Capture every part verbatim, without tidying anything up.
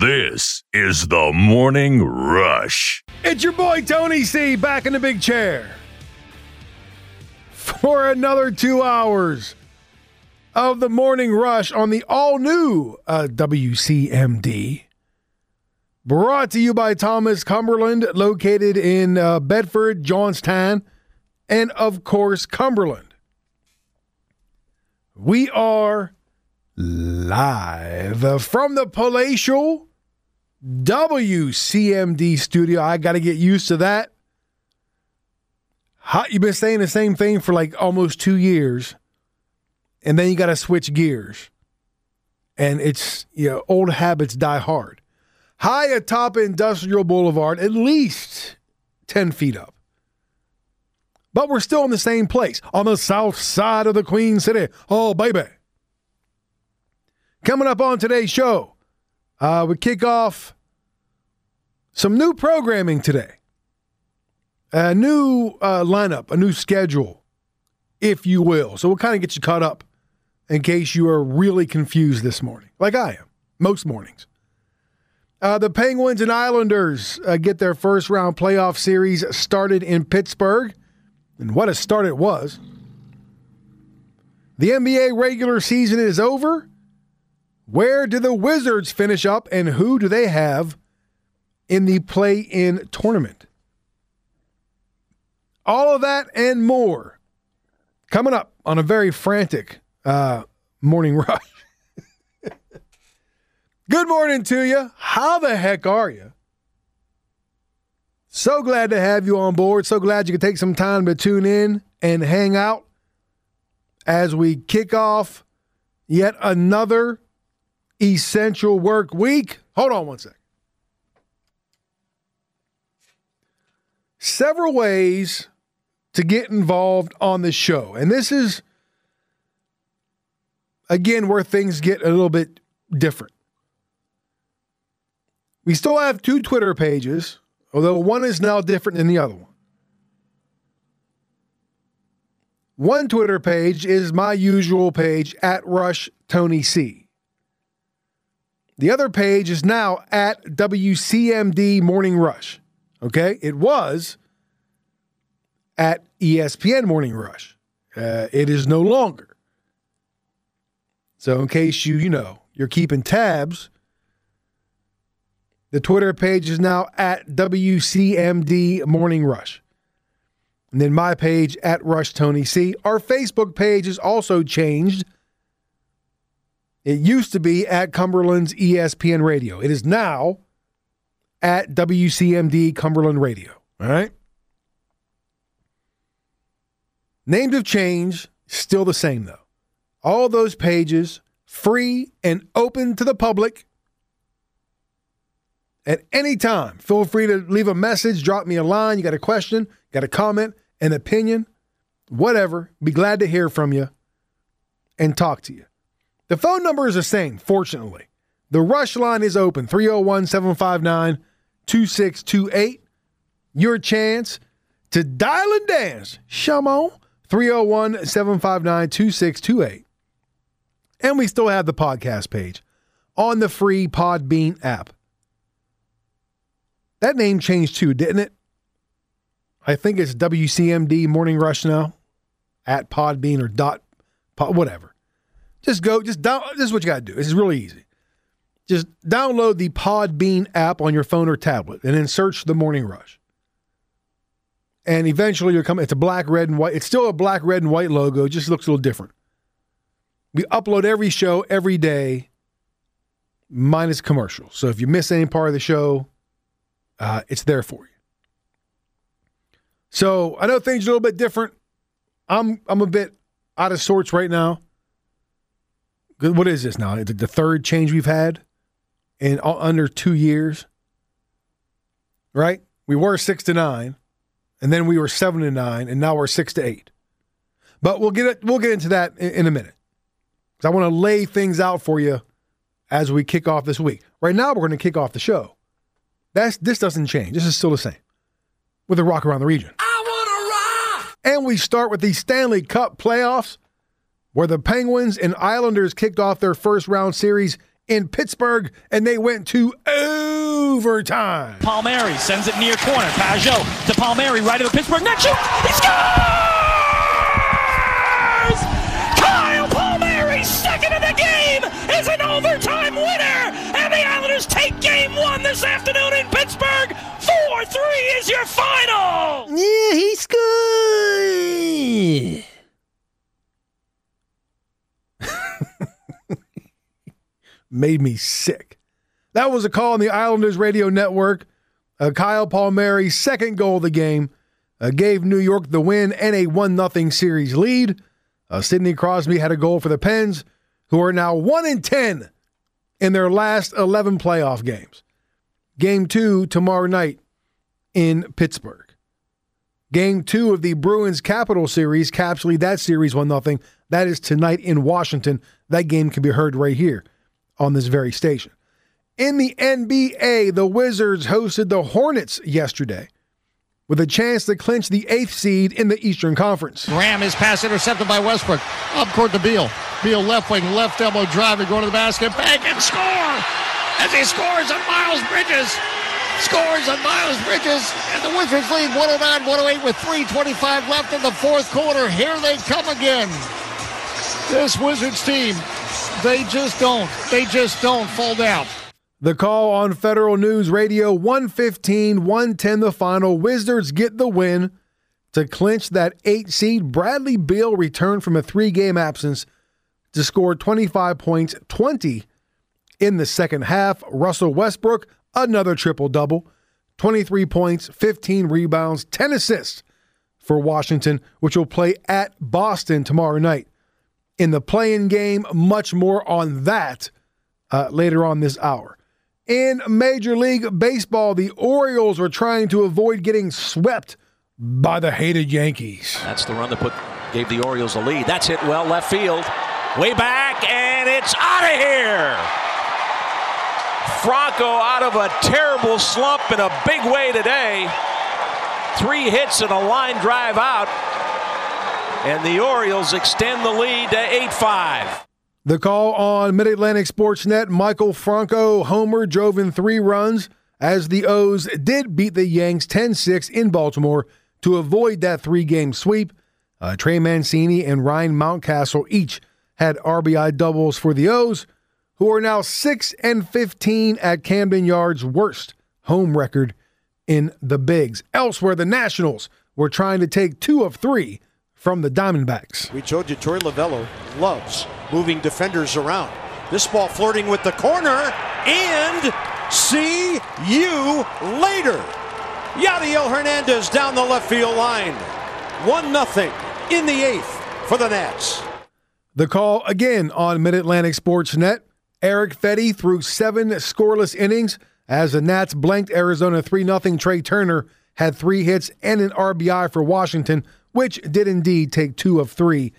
This is the Morning Rush. It's your boy Tony C. back in the big chair for another two hours of the Morning Rush on the all-new uh, W C M D. Brought to you by Thomas Cumberland, located in uh, Bedford, Johnstown, and of course, Cumberland. We are live from the palatial W C M D studio. I got to get used to that. Hot, you've been saying the same thing for like almost two years, and then you got to switch gears. And it's, you know, old habits die hard. High atop Industrial Boulevard, at least ten feet up. But we're still in the same place, on the south side of the Queen City. Oh, baby. Coming up on today's show, uh, we kick off some new programming today. A new uh, lineup, a new schedule, if you will. So we'll kind of get you caught up in case you are really confused this morning, like I am most mornings. Uh, the Penguins and Islanders uh, get their first-round playoff series started in Pittsburgh. And what a start it was. The N B A regular season is over. Where do the Wizards finish up, and who do they have in the play-in tournament? All of that and more coming up on a very frantic uh, morning rush. Good morning to you. How the heck are you? So glad to have you on board. So glad you could take some time to tune in and hang out as we kick off yet another essential work week. Hold on one sec. Several ways to get involved on the show. And this is, again, where things get a little bit different. We still have two Twitter pages, although one is now different than the other one. One Twitter page is my usual page, at Rush Tony C. The other page is now at W C M D Morning Rush. Okay? It was at E S P N Morning Rush. Uh, it is no longer. So in case you, you know, you're keeping tabs, the Twitter page is now at W C M D Morning Rush. And then my page, at Rush Tony C. Our Facebook page is also changed. It used to be at Cumberland's E S P N Radio. It is now at W C M D Cumberland Radio. All right? Names have changed. Still the same, though. All those pages, free and open to the public. At any time, feel free to leave a message, drop me a line. You got a question, got a comment, an opinion, whatever. Be glad to hear from you and talk to you. The phone number is the same, fortunately. The Rush line is open, three oh one, seven five nine, two six two eight. Your chance to dial and dance. Shamo, three oh one, seven five nine, two six two eight. And we still have the podcast page on the free Podbean app. That name changed too, didn't it? I think it's W C M D Morning Rush now, at Podbean or dot, pod, whatever. Just go, just down, this is what you got to do. This is really easy. Just download the Podbean app on your phone or tablet and then search the Morning Rush. And eventually you'll come, it's a black, red, and white. It's still a black, red, and white logo. It just looks a little different. We upload every show every day, minus commercials. So if you miss any part of the show, Uh, it's there for you. So I know things are a little bit different. I'm I'm a bit out of sorts right now. What is this now? The third change we've had in under two years, right? We were six to nine, and then we were seven to nine, and now we're six to eight. But we'll get it, we'll get into that in, in a minute, because I want to lay things out for you as we kick off this week. Right now, we're going to kick off the show. That's, this doesn't change. This is still the same. With a rock around the region. I want to rock! And we start with the Stanley Cup playoffs, where the Penguins and Islanders kicked off their first round series in Pittsburgh, and they went to overtime. Palmieri sends it near corner. Pajot to Palmieri, right of the Pittsburgh net shoot. He scores! Kyle Palmieri's second of the game is an overtime winner, and the Islanders take game one this afternoon in Pittsburgh. four three is your final. Yeah, he's good. Made me sick. That was a call on the Islanders radio network. Uh, Kyle Palmieri's second goal of the game uh, gave New York the win and a one nothing series lead. Uh, Sidney Crosby had a goal for the Pens, who are now one and ten in their last eleven playoff games. Game two tomorrow night in Pittsburgh. Game two of the Bruins-Capitals series. Caps lead that series one nothing. That is tonight in Washington. That game can be heard right here on this very station. In the N B A, the Wizards hosted the Hornets yesterday with a chance to clinch the eighth seed in the Eastern Conference. Graham, his pass intercepted by Westbrook. Up court to Beal. Beal left wing, left elbow driving, going to the basket, back and score! As he scores on Miles Bridges. Scores on Miles Bridges, and the Wizards lead one oh nine one oh eight with three twenty-five left in the fourth quarter. Here they come again. This Wizards team, they just don't. They just don't fall down. The call on Federal News Radio, one fifteen one ten the final. Wizards get the win to clinch that eight seed. Bradley Beal returned from a three-game absence to score twenty-five points, twenty in the second half. Russell Westbrook, another triple-double, twenty-three points, fifteen rebounds, ten assists for Washington, which will play at Boston tomorrow night. In the play-in game, much more on that uh, later on this hour. In Major League Baseball, the Orioles were trying to avoid getting swept by the hated Yankees. That's the run that put gave the Orioles a lead. That's hit well, left field, way back, and it's out of here. Franco out of a terrible slump in a big way today. Three hits and a line drive out. And the Orioles extend the lead to eight five. The call on Mid-Atlantic Sportsnet, Michael Franco homer drove in three runs as the O's did beat the Yanks ten six in Baltimore to avoid that three-game sweep. Uh, Trey Mancini and Ryan Mountcastle each had R B I doubles for the O's, who are now six and fifteen at Camden Yards' worst home record in the Bigs. Elsewhere, the Nationals were trying to take two of three from the Diamondbacks. We told you Troy Lovello loves moving defenders around. This ball flirting with the corner, and see you later. Yadiel Hernandez down the left field line. one nothing in the eighth for the Nats. The call again on Mid-Atlantic Sportsnet. Eric Fetty threw seven scoreless innings as the Nats blanked Arizona three nothing. Trey Turner had three hits and an R B I for Washington, which did indeed take two of three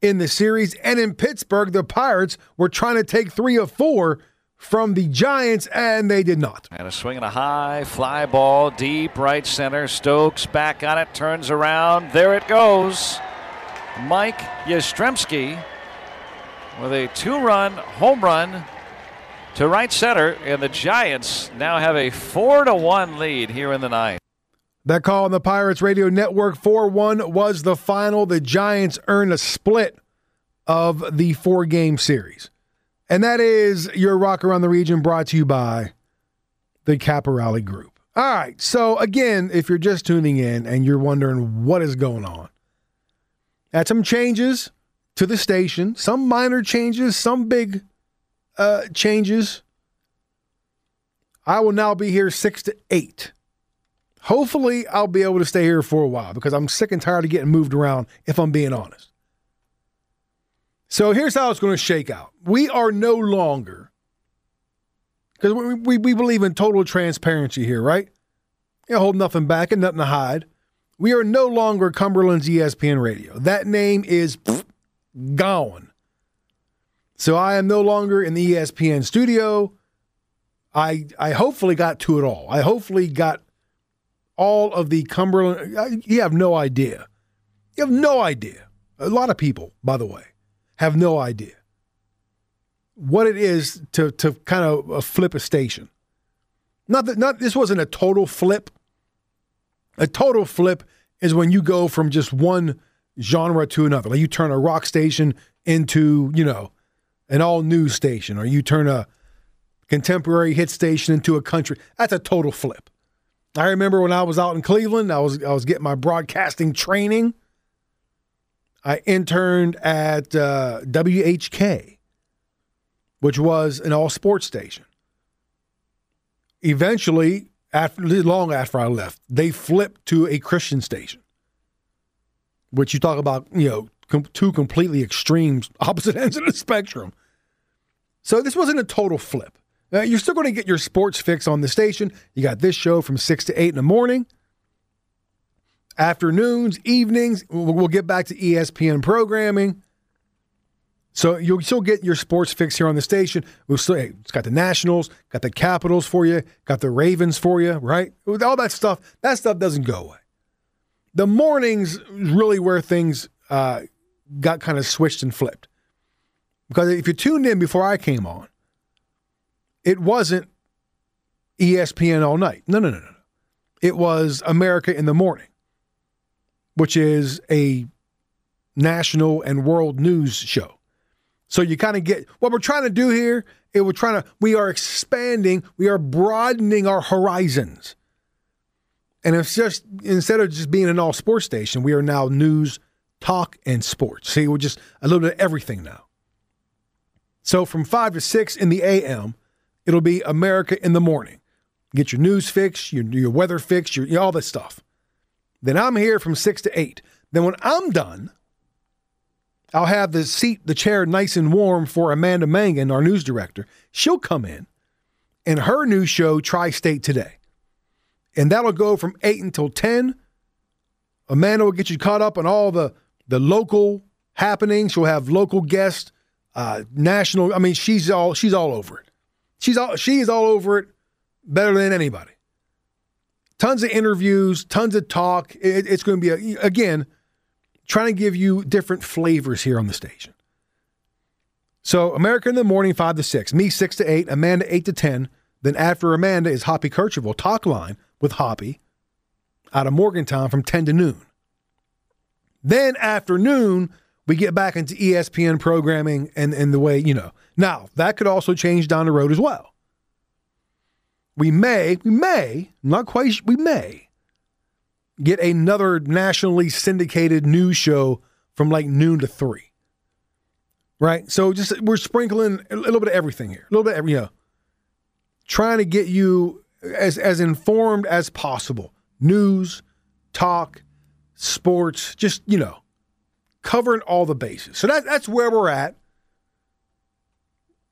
in the series. And in Pittsburgh, the Pirates were trying to take three of four from the Giants, and they did not. And a swing and a high fly ball, deep right center. Stokes back on it, turns around. There it goes. Mike Yastrzemski with a two-run home run to right center, and the Giants now have a four to one lead here in the ninth. That call on the Pirates radio network, four one was the final. The Giants earned a split of the four-game series. And that is your Rock Around the Region, brought to you by the Caporale Group. All right, so again, if you're just tuning in and you're wondering what is going on, had some changes to the station, some minor changes, some big uh, changes. I will now be here six to eight. Hopefully, I'll be able to stay here for a while because I'm sick and tired of getting moved around, if I'm being honest. So here's how it's going to shake out. We are no longer, because we, we, we believe in total transparency here, right? You hold nothing back and nothing to hide. We are no longer Cumberland's E S P N Radio. That name is pff, gone. So I am no longer in the E S P N studio. I I hopefully got to it all. I hopefully got all of the Cumberland, you have no idea. You have no idea. A lot of people, by the way, have no idea. what it is to to kind of flip a station. Not that not this wasn't a total flip. A total flip is when you go from just one genre to another. Like you turn a rock station into, you know, an all-news station, or you turn a contemporary hit station into a country. That's a total flip. I remember when I was out in Cleveland, I was I was getting my broadcasting training. I interned at uh, W H K, which was an all-sports station. Eventually, after long after I left, they flipped to a Christian station, which you talk about, you know, com- two completely extreme opposite ends of the spectrum. So this wasn't a total flip. Now, you're still going to get your sports fix on the station. You got this show from six to eight in the morning. Afternoons, evenings, we'll get back to E S P N programming. So you'll still get your sports fix here on the station. We'll still, hey, it's got the Nationals, got the Capitals for you, got the Ravens for you, right? With all that stuff, that stuff doesn't go away. The mornings really where things uh, got kind of switched and flipped. Because if you tuned in before I came on, it wasn't E S P N all night. No, no, no, no. It was America in the Morning, which is a national and world news show. So you kind of get what we're trying to do here. It we're trying to we are expanding, we are broadening our horizons. And it's just instead of just being an all sports station, we are now news, talk, and sports. See, we're just a little bit of everything now. So from five to six in the A M, it'll be America in the Morning. Get your news fix, your, your weather fix, your, your all this stuff. Then I'm here from six to eight. Then when I'm done, I'll have the seat, the chair nice and warm for Amanda Mangan, our news director. She'll come in and her new show, Tri-State Today. And that'll go from eight until ten. Amanda will get you caught up on all the, the local happenings. She'll have local guests, uh, national. I mean, she's all she's all over it. She's all, she's all over it better than anybody. Tons of interviews, tons of talk. It, it's going to be, a, again, trying to give you different flavors here on the station. So America in the Morning, five to six. Me, six to eight. Amanda, eight to ten. Then after Amanda is Hoppy Kercheval, Talk Line with Hoppy out of Morgantown from ten to noon. Then after noon, we get back into E S P N programming and, and the way, you know. Now, that could also change down the road as well. We may, we may, not quite, we may get another nationally syndicated news show from like noon to three, right? So just we're sprinkling a little bit of everything here, a little bit of, you know, trying to get you as, as informed as possible. News, talk, sports, just, you know, covering all the bases. So that, that's where we're at.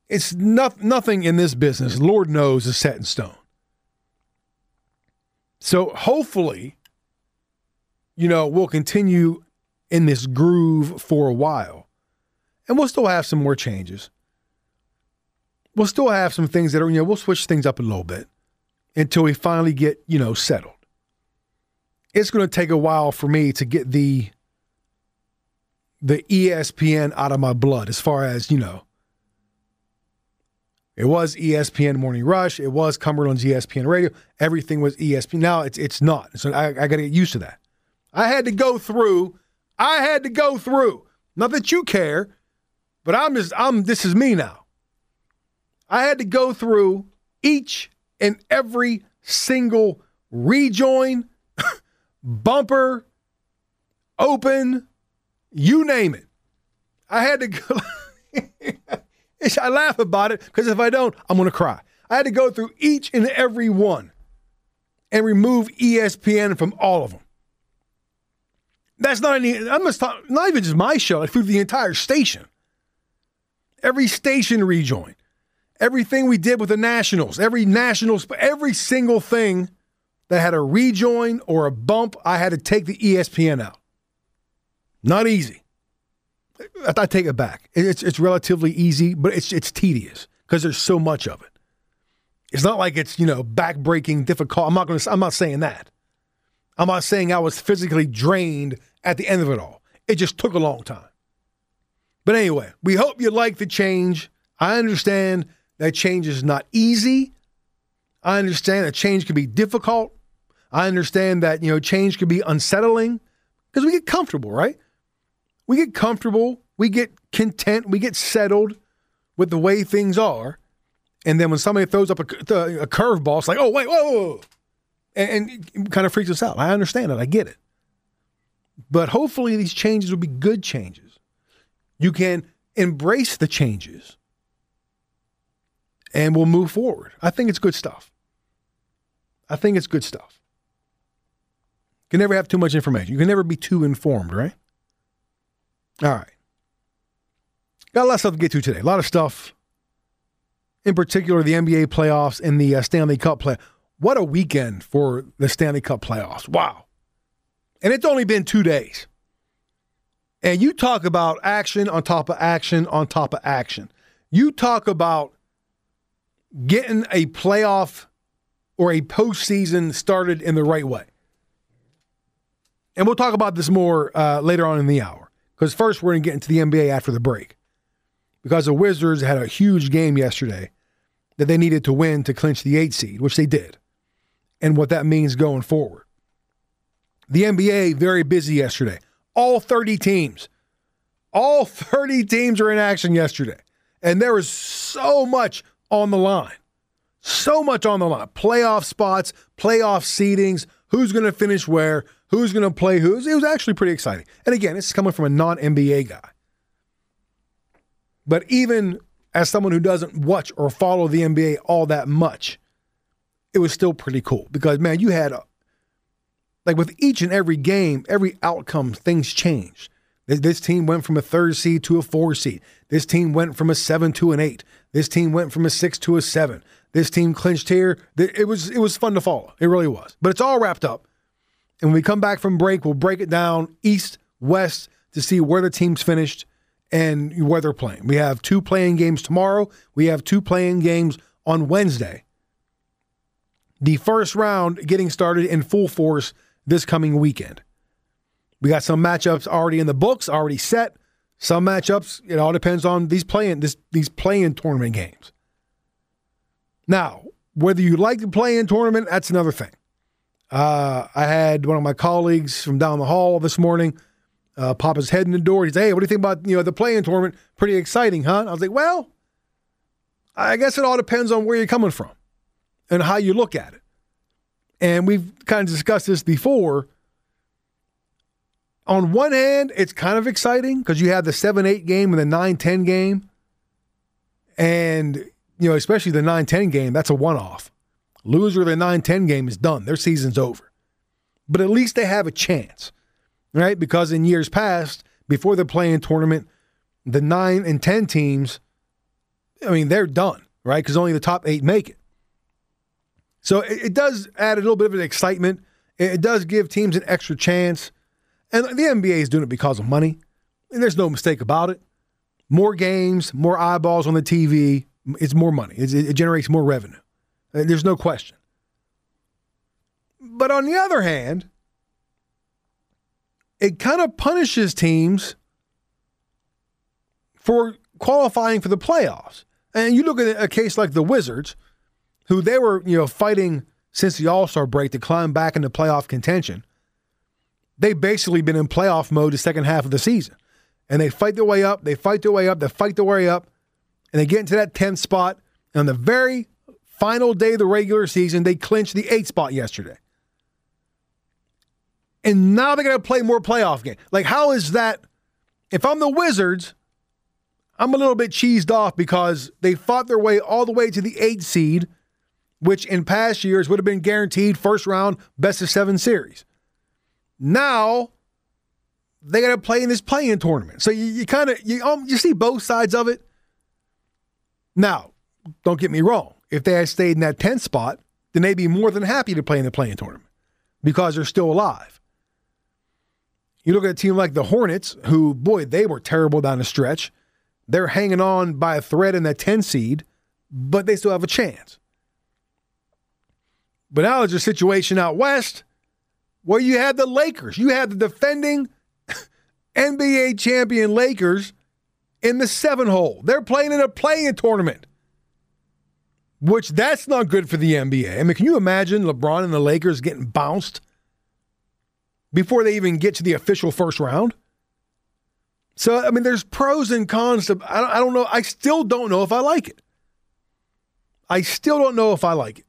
It's no, nothing in this business, Lord knows, is set in stone. So hopefully, you know, we'll continue in this groove for a while. And we'll still have some more changes. We'll still have some things that are, you know, we'll switch things up a little bit until we finally get, you know, settled. It's going to take a while for me to get the, the E S P N out of my blood as far as, you know, it was E S P N Morning Rush. It was Cumberland's E S P N Radio. Everything was E S P N. Now it's it's not. So I, I got to get used to that. I had to go through. I had to go through. Not that you care, but I'm just I'm. This is me now. I had to go through each and every single rejoin, bumper, open, you name it. I had to go. I laugh about it because if I don't, I'm going to cry. I had to go through each and every one and remove E S P N from all of them. That's not any, I'm just talk, not even just my show, like through the entire station. Every station rejoined. Everything we did with the Nationals, every Nationals, every single thing that had a rejoin or a bump, I had to take the E S P N out. Not easy. I take it back. It's it's relatively easy, but it's it's tedious because there's so much of it. It's not like it's, you know, back-breaking, difficult. I'm not going to. I'm not saying that. I'm not saying I was physically drained at the end of it all. It just took a long time. But anyway, we hope you like the change. I understand that change is not easy. I understand that change can be difficult. I understand that, you know, change can be unsettling because we get comfortable, right? We get comfortable, we get content, we get settled with the way things are. And then when somebody throws up a, a curveball, it's like, oh, wait, whoa, whoa, whoa. And, and it kind of freaks us out. I understand it. I get it. But hopefully these changes will be good changes. You can embrace the changes and we'll move forward. I think it's good stuff. I think it's good stuff. You can never have too much information. You can never be too informed, right? All right. Got a lot of stuff to get to today. A lot of stuff. In particular, the N B A playoffs and the uh, Stanley Cup play. What a weekend for the Stanley Cup playoffs. Wow. And it's only been two days. And you talk about action on top of action on top of action. You talk about getting a playoff or a postseason started in the right way. And we'll talk about this more uh, later on in the hour. Because first we're going to get into the N B A after the break. Because the Wizards had a huge game yesterday that they needed to win to clinch the eight seed, which they did. And what that means going forward. The N B A, very busy yesterday. All thirty teams. All thirty teams were in action yesterday. And there was so much on the line. So much on the line. Playoff spots, playoff seedings, who's going to finish where, who's going to play who. It was actually pretty exciting. And again, it's coming from a non-N B A guy. But even as someone who doesn't watch or follow the N B A all that much, it was still pretty cool. Because, man, you had, a, like with each and every game, every outcome, things changed. This, this team went from a third seed to a four seed. This team went from a seven to an eight. This team went from a six to a seven. This team clinched here. It was, it was fun to follow. It really was. But it's all wrapped up. And when we come back from break, we'll break it down east, west, to see where the teams finished and where they're playing. We have two play-in games tomorrow. We have two play-in games on Wednesday. The first round getting started in full force this coming weekend. We got some matchups already in the books, already set. Some matchups, it all depends on these play-in, this, these play-in tournament games. Now, whether you like the play-in tournament, that's another thing. Uh, I had one of my colleagues from down the hall this morning Uh, pop his head in the door. He's like, hey, what do you think about, you know, the play-in tournament? Pretty exciting, huh? And I was like, well, I guess it all depends on where you're coming from and how you look at it. And we've kind of discussed this before. On one hand, it's kind of exciting because you have the seven eight game and the nine ten game. And, you know, especially the nine ten game, that's a one-off. Loser of the nine ten game is done. Their season's over. But at least they have a chance. Right, because in years past, before the play-in tournament, the nine and ten teams, I mean, they're done, right? Because only the top eight make it. So it, it does add a little bit of an excitement. It, it does give teams an extra chance, and the N B A is doing it because of money, and there's no mistake about it. More games, more eyeballs on the T V, it's more money. It, it generates more revenue. There's no question. But on the other hand, it kind of punishes teams for qualifying for the playoffs. And you look at a case like the Wizards, who they were, you know, fighting since the All-Star break to climb back into playoff contention. They've basically been in playoff mode the second half of the season. And they fight their way up, they fight their way up, they fight their way up, and they get into that tenth spot. And on the very final day of the regular season, they clinched the eighth spot yesterday. And now they're going to play more playoff games. Like, how is that? If I'm the Wizards, I'm a little bit cheesed off because they fought their way all the way to the eight seed, which in past years would have been guaranteed first round, best of seven series. Now, they got to play in this play-in tournament. So you, you kind of, you, um, you see both sides of it. Now, don't get me wrong. If they had stayed in that tenth spot, then they'd be more than happy to play in the play-in tournament because they're still alive. You look at a team like the Hornets, who, boy, they were terrible down the stretch. They're hanging on by a thread in that ten seed, but they still have a chance. But now there's a situation out west where you had the Lakers. You had the defending N B A champion Lakers in the seven hole. They're playing in a play-in tournament, which that's not good for the N B A. I mean, can you imagine LeBron and the Lakers getting bounced before they even get to the official first round? So, I mean, there's pros and cons to, I don't, I don't know. I still don't know if I like it. I still don't know if I like it.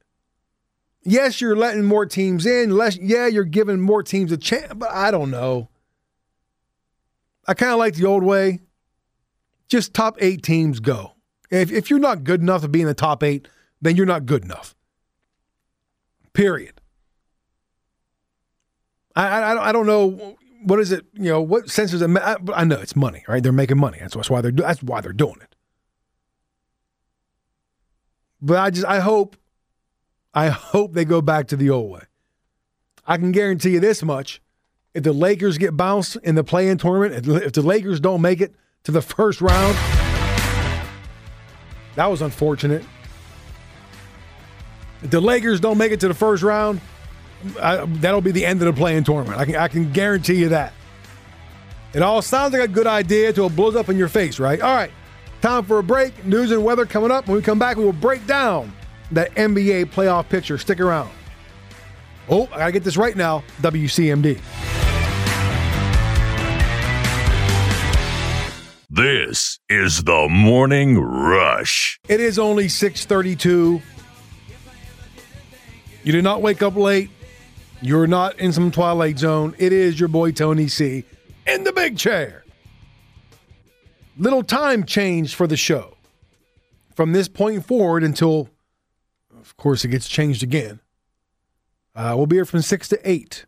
Yes, you're letting more teams in. Less, yeah, you're giving more teams a chance, but I don't know. I kind of like the old way. Just top eight teams go. If, if you're not good enough to be in the top eight, then you're not good enough. Period. I, I, I don't know. What is it? You know, what sense does it make? I, I know it's money, right? They're making money. That's, that's why they're that's why they're doing it. But I just I hope, I hope they go back to the old way. I can guarantee you this much: if the Lakers get bounced in the play-in tournament, if the Lakers don't make it to the first round, that was unfortunate. If the Lakers don't make it to the first round, I, that'll be the end of the play-in tournament. I can I can guarantee you that. It all sounds like a good idea till it blows up in your face, right? All right, time for a break. News and weather coming up. When we come back, we will break down that N B A playoff picture. Stick around. Oh, I gotta get this right now. W C M D. This is the Morning Rush. It is only six thirty-two. You did not wake up late. You're not in some twilight zone. It is your boy Tony C. in the big chair. Little time change for the show. From this point forward until, of course, it gets changed again. Uh, we'll be here from six to eight.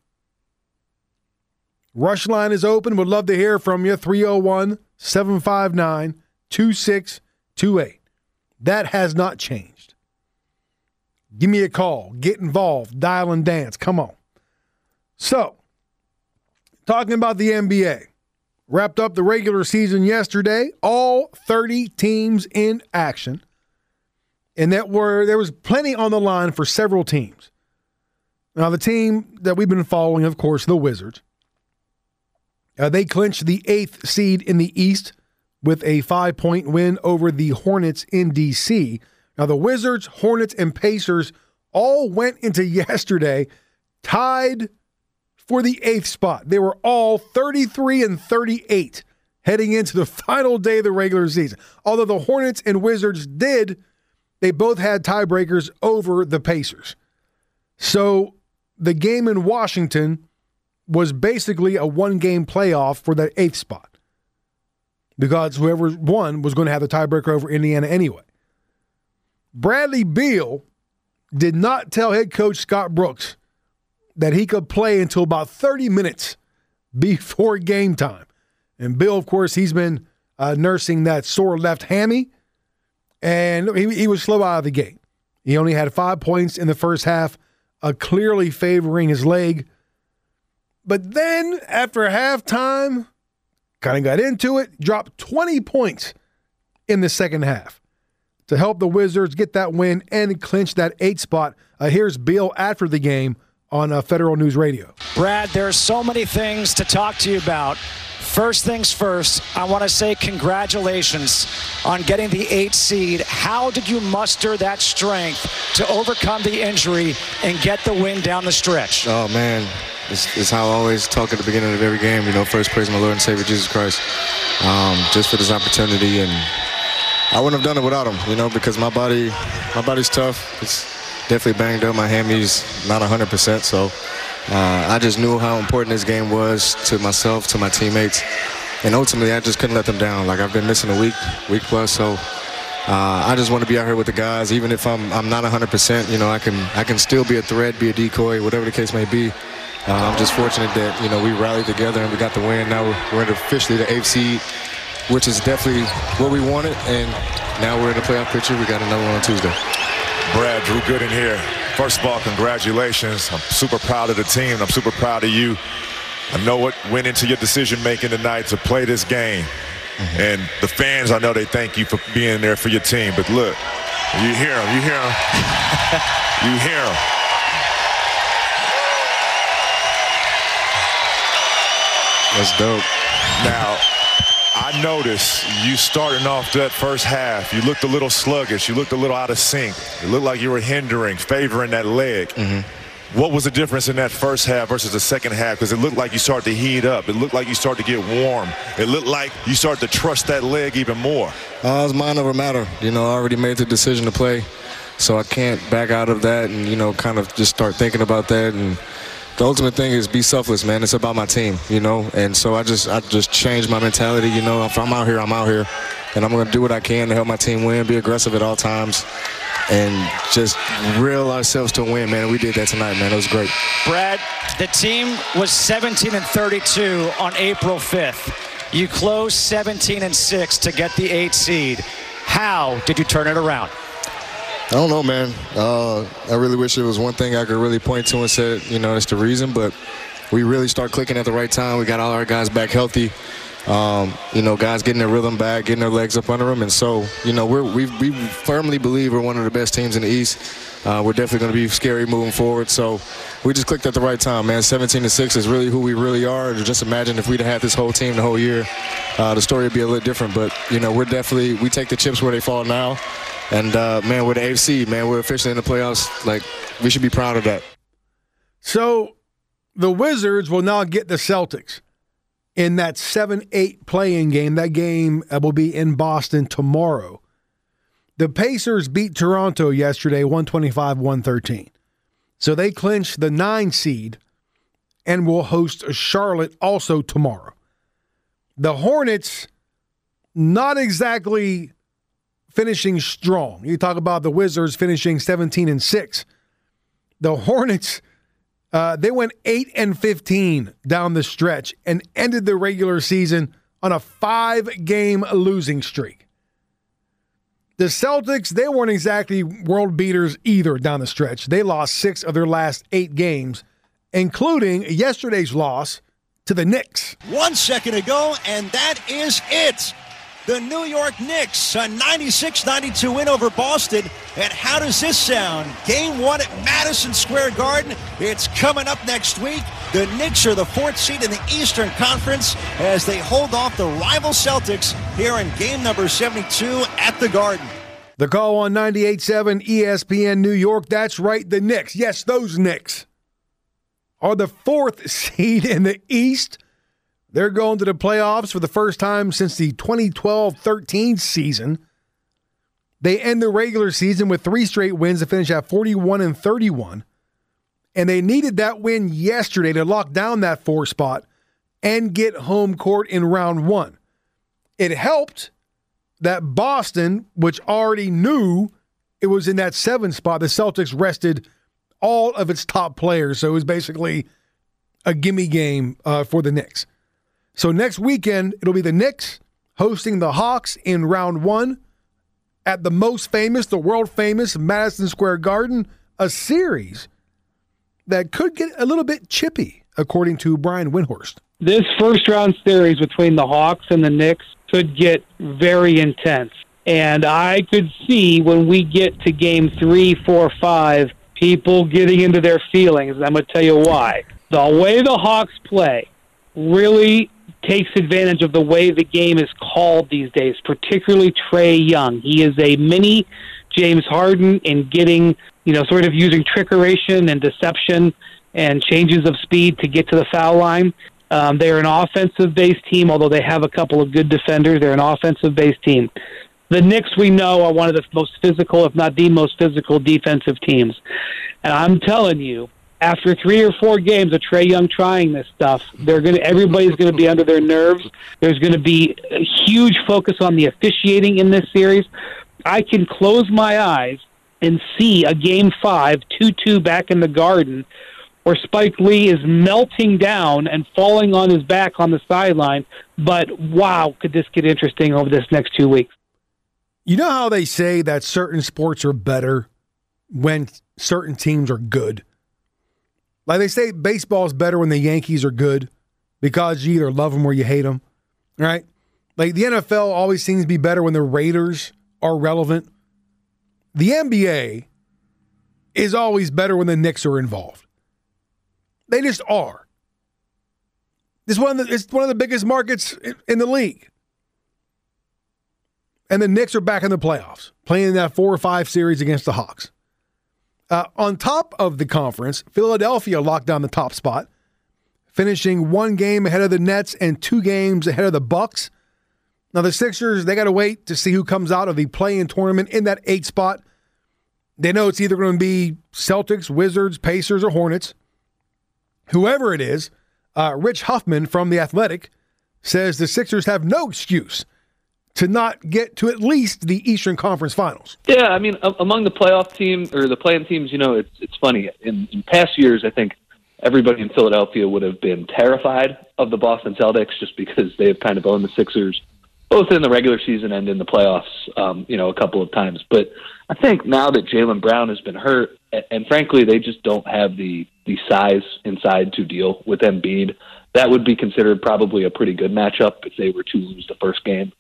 Rush line is open. Would love to hear from you. three oh one, seven five nine, two six two eight. That has not changed. Give me a call. Get involved. Dial and dance. Come on. So, talking about the N B A. Wrapped up the regular season yesterday. All thirty teams in action. And that were there was plenty on the line for several teams. Now, the team that we've been following, of course, the Wizards. Uh, they clinched the eighth seed in the East with a five-point win over the Hornets in D C Now, the Wizards, Hornets, and Pacers all went into yesterday tied for the eighth spot. They were all thirty-three and thirty-eight heading into the final day of the regular season. Although the Hornets and Wizards did, they both had tiebreakers over the Pacers. So the game in Washington was basically a one-game playoff for that eighth spot because whoever won was going to have the tiebreaker over Indiana anyway. Bradley Beal did not tell head coach Scott Brooks that he could play until about thirty minutes before game time. And Beal, of course, he's been uh, nursing that sore left hammy, and he, he was slow out of the gate. He only had five points in the first half, uh, clearly favoring his leg. But then after halftime, kind of got into it, dropped twenty points in the second half to help the Wizards get that win and clinch that eight spot. Uh, here's Beal after the game on uh, Federal News Radio. Brad, there are so many things to talk to you about. First things first, I want to say congratulations on getting the eight seed. How did you muster that strength to overcome the injury and get the win down the stretch? Oh, man. It's, it's how I always talk at the beginning of every game. You know, first praise my Lord and Savior, Jesus Christ, um, just for this opportunity. And I wouldn't have done it without him, you know, because my body, my body's tough. It's definitely banged up. My hammy's not one hundred percent. So uh, I just knew how important this game was to myself, to my teammates. And ultimately, I just couldn't let them down. Like, I've been missing a week, week plus. So uh, I just want to be out here with the guys. Even if I'm I'm not one hundred percent, you know, I can I can still be a threat, be a decoy, whatever the case may be. Uh, I'm just fortunate that, you know, we rallied together and we got the win. Now we're, we're officially the eighth seed, which is definitely what we wanted, and now we're in the playoff picture. We got another one on Tuesday. Brad, Drew Gooden here. First of all, congratulations. I'm super proud of the team. I'm super proud of you. I know what went into your decision-making tonight to play this game, mm-hmm. and the fans, I know they thank you for being there for your team, but look, you hear them, you hear them, you hear them. That's dope. Now, I noticed you starting off that first half. You looked a little sluggish. You looked a little out of sync. It looked like you were hindering, favoring that leg. Mm-hmm. What was the difference in that first half versus the second half? Because it looked like you started to heat up. It looked like you started to get warm. It looked like you started to trust that leg even more. Uh, it was mind over matter. You know, I already made the decision to play. So I can't back out of that and, you know, kind of just start thinking about that. And the ultimate thing is be selfless, man. It's about my team, you know. And so I just I just changed my mentality, you know. If I'm out here, I'm out here. And I'm going to do what I can to help my team win, be aggressive at all times, and just reel ourselves to a win, man. We did that tonight, man. It was great. Brad, the team was seventeen and thirty-two on April fifth. You closed seventeen and six to get the eight seed. How did you turn it around? I don't know, man. Uh, I really wish there was one thing I could really point to and say, you know, it's the reason, but we really start clicking at the right time. We got all our guys back healthy. Um, you know, guys getting their rhythm back, getting their legs up under them. And so, you know, we're, we we firmly believe we're one of the best teams in the East. Uh, we're definitely going to be scary moving forward. So we just clicked at the right time, man. seventeen to six is really who we really are. Just imagine if we'd have had this whole team the whole year. Uh, the story would be a little different. But, you know, we're definitely, we take the chips where they fall now. And, uh, man, we're the A F C, man. We're officially in the playoffs. Like, we should be proud of that. So the Wizards will now get the Celtics in that seven eight play-in game. That game will be in Boston tomorrow. The Pacers beat Toronto yesterday, one twenty-five to one thirteen. So they clinched the nine seed and will host Charlotte also tomorrow. The Hornets, not exactly finishing strong. You talk about the Wizards finishing seventeen and six. The Hornets, uh, they went eight and fifteen down the stretch and ended the regular season on a five-game losing streak. The Celtics, they weren't exactly world beaters either down the stretch. They lost six of their last eight games, including yesterday's loss to the Knicks. One second ago, and that is it. The New York Knicks, a ninety-six ninety-two win over Boston. And how does this sound? Game one at Madison Square Garden. It's coming up next week. The Knicks are the fourth seed in the Eastern Conference as they hold off the rival Celtics here in game number seventy-two at the Garden. The call on ninety-eight point seven E S P N New York. That's right, the Knicks. Yes, those Knicks are the fourth seed in the East. They're going to the playoffs for the first time since the twenty twelve thirteen season. They end the regular season with three straight wins to finish at forty-one and thirty-one. And they needed that win yesterday to lock down that four spot and get home court in round one. It helped that Boston, which already knew it was in that seven spot, the Celtics rested all of its top players. So it was basically a gimme game uh, for the Knicks. So next weekend, it'll be the Knicks hosting the Hawks in round one at the most famous, the world-famous Madison Square Garden, a series that could get a little bit chippy, according to Brian Windhorst. This first-round series between the Hawks and the Knicks could get very intense. And I could see when we get to game three, four, five, people getting into their feelings. I'm going to tell you why. The way the Hawks play really takes advantage of the way the game is called these days, particularly Trae Young. He is a mini James Harden in getting, you know, sort of using trickeration and deception and changes of speed to get to the foul line. Um, they're an offensive-based team, although they have a couple of good defenders. They're an offensive-based team. The Knicks, we know, are one of the most physical, if not the most physical, defensive teams. And I'm telling you, after three or four games of Trae Young trying this stuff, they're going to, everybody's going to be under their nerves. There's going to be a huge focus on the officiating in this series. I can close my eyes and see a Game five, two two back in the Garden, where Spike Lee is melting down and falling on his back on the sideline. But, wow, could this get interesting over this next two weeks. You know how they say that certain sports are better when certain teams are good? Like they say, baseball's better when the Yankees are good because you either love them or you hate them, right? Like the N F L always seems to be better when the Raiders are relevant. The N B A is always better when the Knicks are involved. They just are. It's one of the, it's one of the biggest markets in the league. And the Knicks are back in the playoffs, playing in that four or five series against the Hawks. Uh, on top of the conference, Philadelphia locked down the top spot, finishing one game ahead of the Nets and two games ahead of the Bucks. Now the Sixers, they got to wait to see who comes out of the play-in tournament in that eight spot. They know it's either going to be Celtics, Wizards, Pacers, or Hornets. Whoever it is, uh, Rich Huffman from The Athletic says the Sixers have no excuse to not get to at least the Eastern Conference Finals. Yeah, I mean, among the playoff team or the play-in teams, you know, it's it's funny. In, in past years, I think everybody in Philadelphia would have been terrified of the Boston Celtics just because they have kind of owned the Sixers, both in the regular season and in the playoffs, um, you know, a couple of times. But I think now that Jaylen Brown has been hurt, and frankly, they just don't have the, the size inside to deal with Embiid, that would be considered probably a pretty good matchup if they were to lose the first game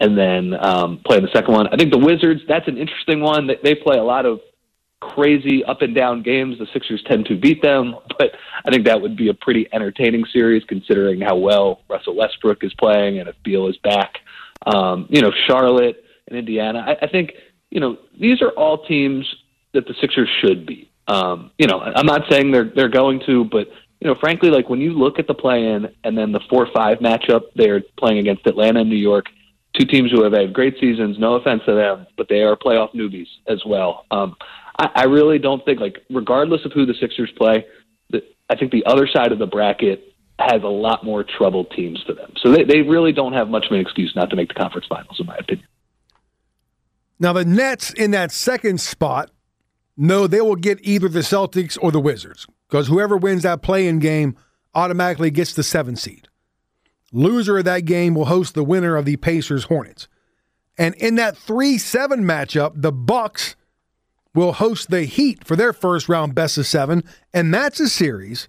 and then um, play in the second one. I think the Wizards, that's an interesting one. They play a lot of crazy up-and-down games. The Sixers tend to beat them, but I think that would be a pretty entertaining series considering how well Russell Westbrook is playing and if Beal is back. Um, you know, Charlotte and Indiana. I, I think, you know, these are all teams that the Sixers should beat. Um, you know, I'm not saying they're they're going to, but, you know, frankly, like when you look at the play-in and then the four five matchup, they're playing against Atlanta and New York, two teams who have had great seasons, no offense to them, but they are playoff newbies as well. Um, I, I really don't think, like, regardless of who the Sixers play, the, I think the other side of the bracket has a lot more troubled teams to them. So they, they really don't have much of an excuse not to make the conference finals, in my opinion. Now the Nets in that second spot know they will get either the Celtics or the Wizards because whoever wins that play-in game automatically gets the seventh seed. Loser of that game will host the winner of the Pacers-Hornets. And in that three seven matchup, the Bucks will host the Heat for their first round best of seven, and that's a series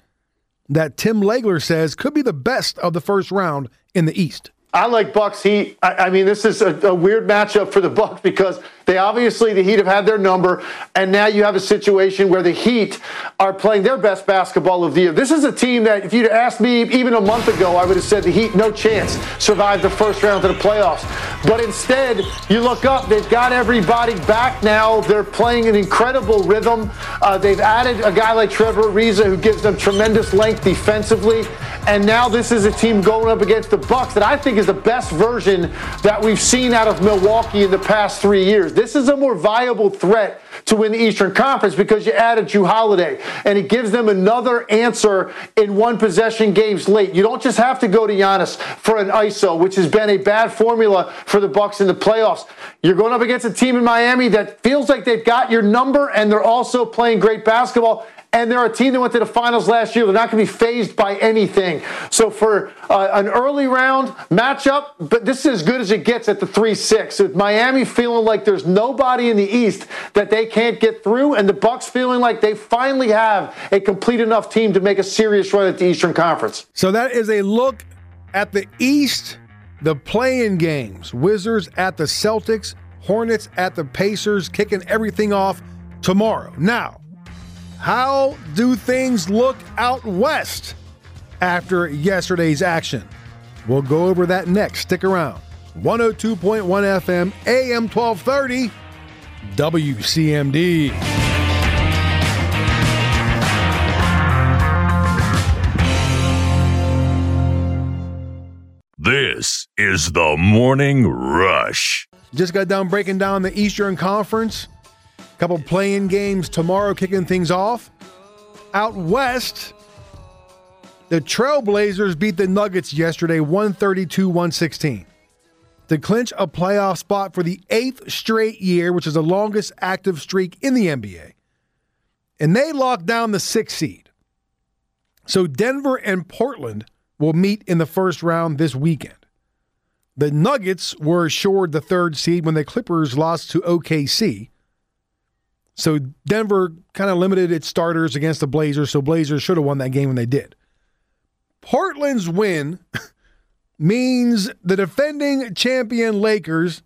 that Tim Legler says could be the best of the first round in the East. I like Bucks Heat. I, I mean, this is a, a weird matchup for the Bucks because they obviously, the Heat have had their number, and now you have a situation where the Heat are playing their best basketball of the year. This is a team that, if you'd asked me even a month ago, I would have said the Heat, no chance, survived the first round of the playoffs. But instead, you look up, they've got everybody back now. They're playing an incredible rhythm. Uh, they've added a guy like Trevor Ariza who gives them tremendous length defensively. And now this is a team going up against the Bucks that I think is the best version that we've seen out of Milwaukee in the past three years. This is a more viable threat to win the Eastern Conference because you added Jrue Holiday, and it gives them another answer in one possession games late. You don't just have to go to Giannis for an I S O, which has been a bad formula for the Bucks in the playoffs. You're going up against a team in Miami that feels like they've got your number, and they're also playing great basketball. And they're a team that went to the finals last year. They're not going to be fazed by anything. So for uh, an early round matchup, but this is as good as it gets at the three six. With Miami feeling like there's nobody in the East that they can't get through, and the Bucks feeling like they finally have a complete enough team to make a serious run at the Eastern Conference. So that is a look at the East, the play-in games. Wizards at the Celtics, Hornets at the Pacers, kicking everything off tomorrow. Now, how do things look out west after yesterday's action? We'll go over that next. Stick around. one oh two point one F M, A M twelve thirty, W C M D. This is the Morning Rush. Just got done breaking down the Eastern Conference. Couple play-in games tomorrow, kicking things off. Out west, the Trailblazers beat the Nuggets yesterday, one thirty-two to one sixteen. To clinch a playoff spot for the eighth straight year, which is the longest active streak in the N B A. And they locked down the sixth seed. So Denver and Portland will meet in the first round this weekend. The Nuggets were assured the third seed when the Clippers lost to O K C. So Denver kind of limited its starters against the Blazers, so Blazers should have won that game when they did. Portland's win means the defending champion Lakers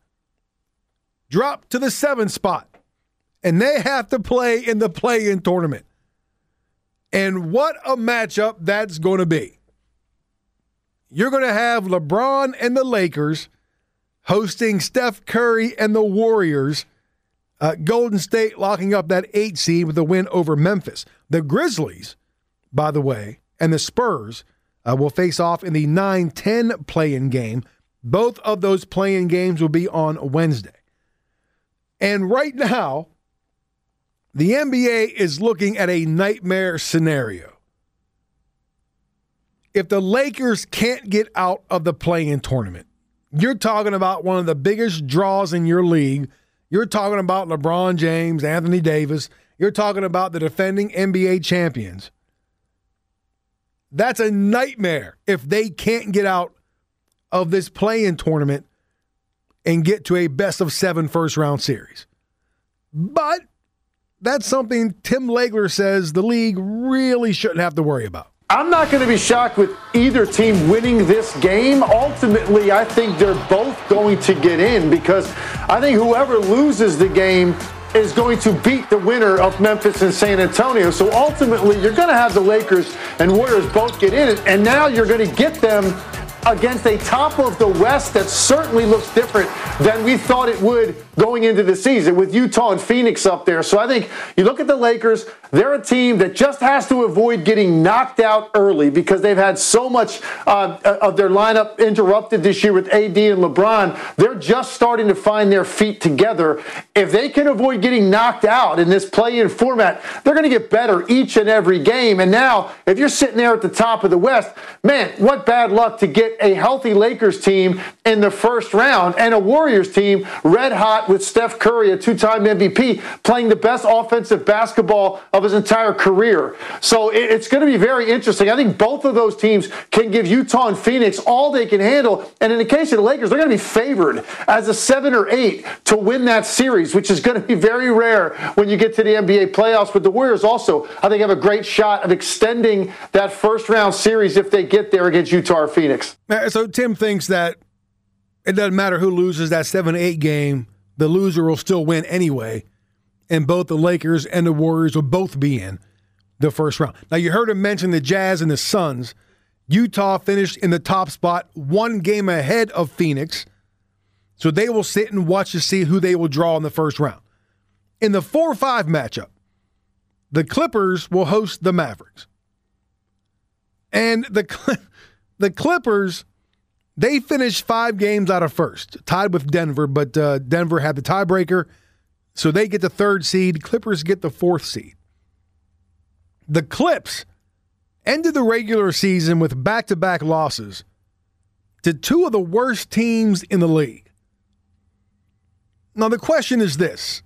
drop to the seventh spot, and they have to play in the play-in tournament. And what a matchup that's going to be. You're going to have LeBron and the Lakers hosting Steph Curry and the Warriors. Uh, Golden State locking up that eight seed with a win over Memphis. The Grizzlies, by the way, and the Spurs uh, will face off in the nine ten play-in game. Both of those play-in games will be on Wednesday. And right now, the N B A is looking at a nightmare scenario. If the Lakers can't get out of the play-in tournament, you're talking about one of the biggest draws in your league. You're talking about LeBron James, Anthony Davis. You're talking about the defending N B A champions. That's a nightmare if they can't get out of this play-in tournament and get to a best-of-seven first-round series. But that's something Tim Legler says the league really shouldn't have to worry about. I'm not going to be shocked with either team winning this game. Ultimately, I think they're both going to get in because I think whoever loses the game is going to beat the winner of Memphis and San Antonio. So ultimately, you're going to have the Lakers and Warriors both get in it, and now you're going to get them against a top of the West that certainly looks different than we thought it would going into the season with Utah and Phoenix up there. So I think you look at the Lakers, they're a team that just has to avoid getting knocked out early because they've had so much uh, of their lineup interrupted this year with A D and LeBron. They're just starting to find their feet together. If they can avoid getting knocked out in this play-in format, they're going to get better each and every game. And now, if you're sitting there at the top of the West, man, what bad luck to get a healthy Lakers team in the first round and a Warriors team red hot with Steph Curry, a two-time M V P, playing the best offensive basketball of his entire career. So it's going to be very interesting. I think both of those teams can give Utah and Phoenix all they can handle. And in the case of the Lakers, they're going to be favored as a seven or eight to win that series, which is going to be very rare when you get to the N B A playoffs. But the Warriors also, I think, have a great shot of extending that first-round series if they get there against Utah or Phoenix. So Tim thinks that it doesn't matter who loses that seven eight game, the loser will still win anyway, and both the Lakers and the Warriors will both be in the first round. Now, you heard him mention the Jazz and the Suns. Utah finished in the top spot one game ahead of Phoenix, so they will sit and watch to see who they will draw in the first round. In the four five matchup, the Clippers will host the Mavericks. And the Clippers... The Clippers, they finished five games out of first, tied with Denver, but uh, Denver had the tiebreaker, so they get the third seed. Clippers get the fourth seed. The Clips ended the regular season with back-to-back losses to two of the worst teams in the league. Now, the question is this.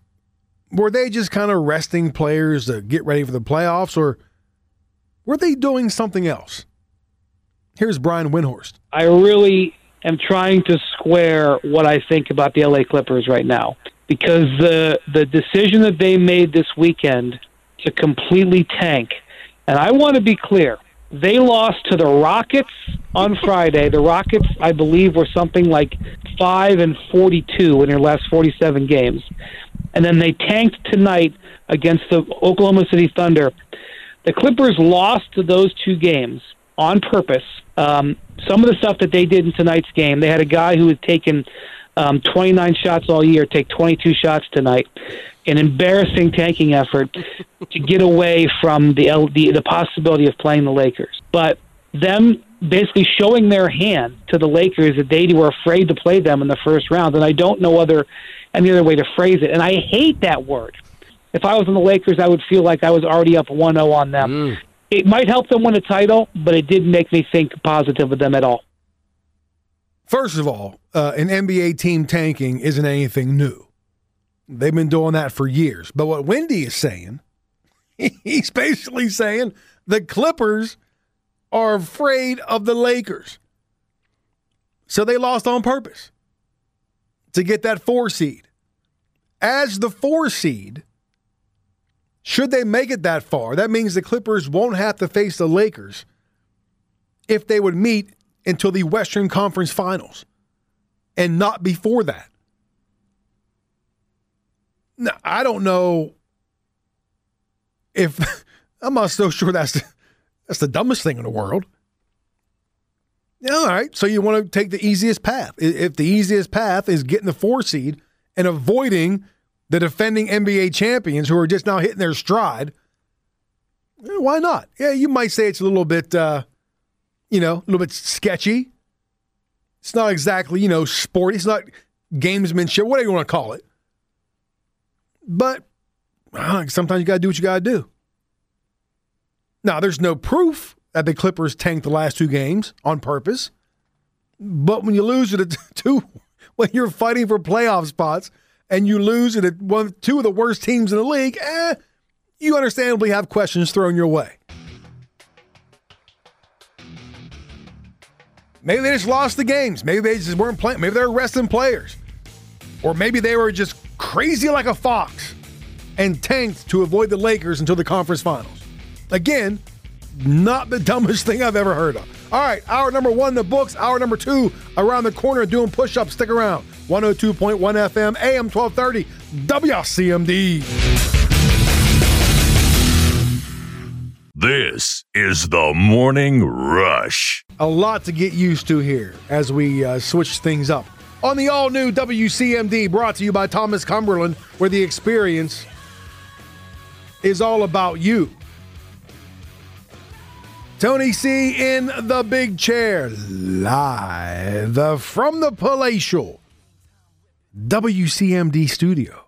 Were they just kind of resting players to get ready for the playoffs, or were they doing something else? Here's Brian Windhorst. I really am trying to square what I think about the L A Clippers right now, because the the decision that they made this weekend to completely tank, and I want to be clear, they lost to the Rockets on Friday. The Rockets, I believe, were something like five and forty-two in their last forty-seven games. And then they tanked tonight against the Oklahoma City Thunder. The Clippers lost to those two games on purpose. Um, some of the stuff that they did in tonight's game, they had a guy who had taken um, twenty-nine shots all year take twenty-two shots tonight, an embarrassing tanking effort to get away from the, L- the the possibility of playing the Lakers. But them basically showing their hand to the Lakers that they were afraid to play them in the first round, and I don't know other any other way to phrase it. And I hate that word. If I was on the Lakers, I would feel like I was already up one oh on them. Mm. It might help them win a title, but it didn't make me think positive of them at all. First of all, uh, an N B A team tanking isn't anything new. They've been doing that for years. But what Wendy is saying, he's basically saying the Clippers are afraid of the Lakers. So they lost on purpose to get that four seed. As the four seed, should they make it that far, that means the Clippers won't have to face the Lakers if they would meet until the Western Conference Finals and not before that. Now, I don't know if – I'm not so sure that's the, that's the dumbest thing in the world. All right, so you want to take the easiest path. If the easiest path is getting the four seed and avoiding the defending N B A champions who are just now hitting their stride, why not? Yeah, you might say it's a little bit, uh, you know, a little bit sketchy. It's not exactly, you know, sporty. It's not gamesmanship, whatever you want to call it. But uh, sometimes you got to do what you got to do. Now, there's no proof that the Clippers tanked the last two games on purpose. But when you lose to the two, when you're fighting for playoff spots and you lose to the one, two of the worst teams in the league, eh, you understandably have questions thrown your way. Maybe they just lost the games. Maybe they just weren't playing. Maybe they were resting players. Or maybe they were just crazy like a fox and tanked to avoid the Lakers until the conference finals. Again, not the dumbest thing I've ever heard of. All right, hour number one, the books. Hour number two, around the corner doing push-ups. Stick around. one oh two point one F M, A M twelve thirty, W C M D. This is the Morning Rush. A lot to get used to here as we uh, switch things up. On the all-new W C M D, brought to you by Thomas Cumberland, where the experience is all about you. Tony C. in the big chair, live from the palatial W C M D studio,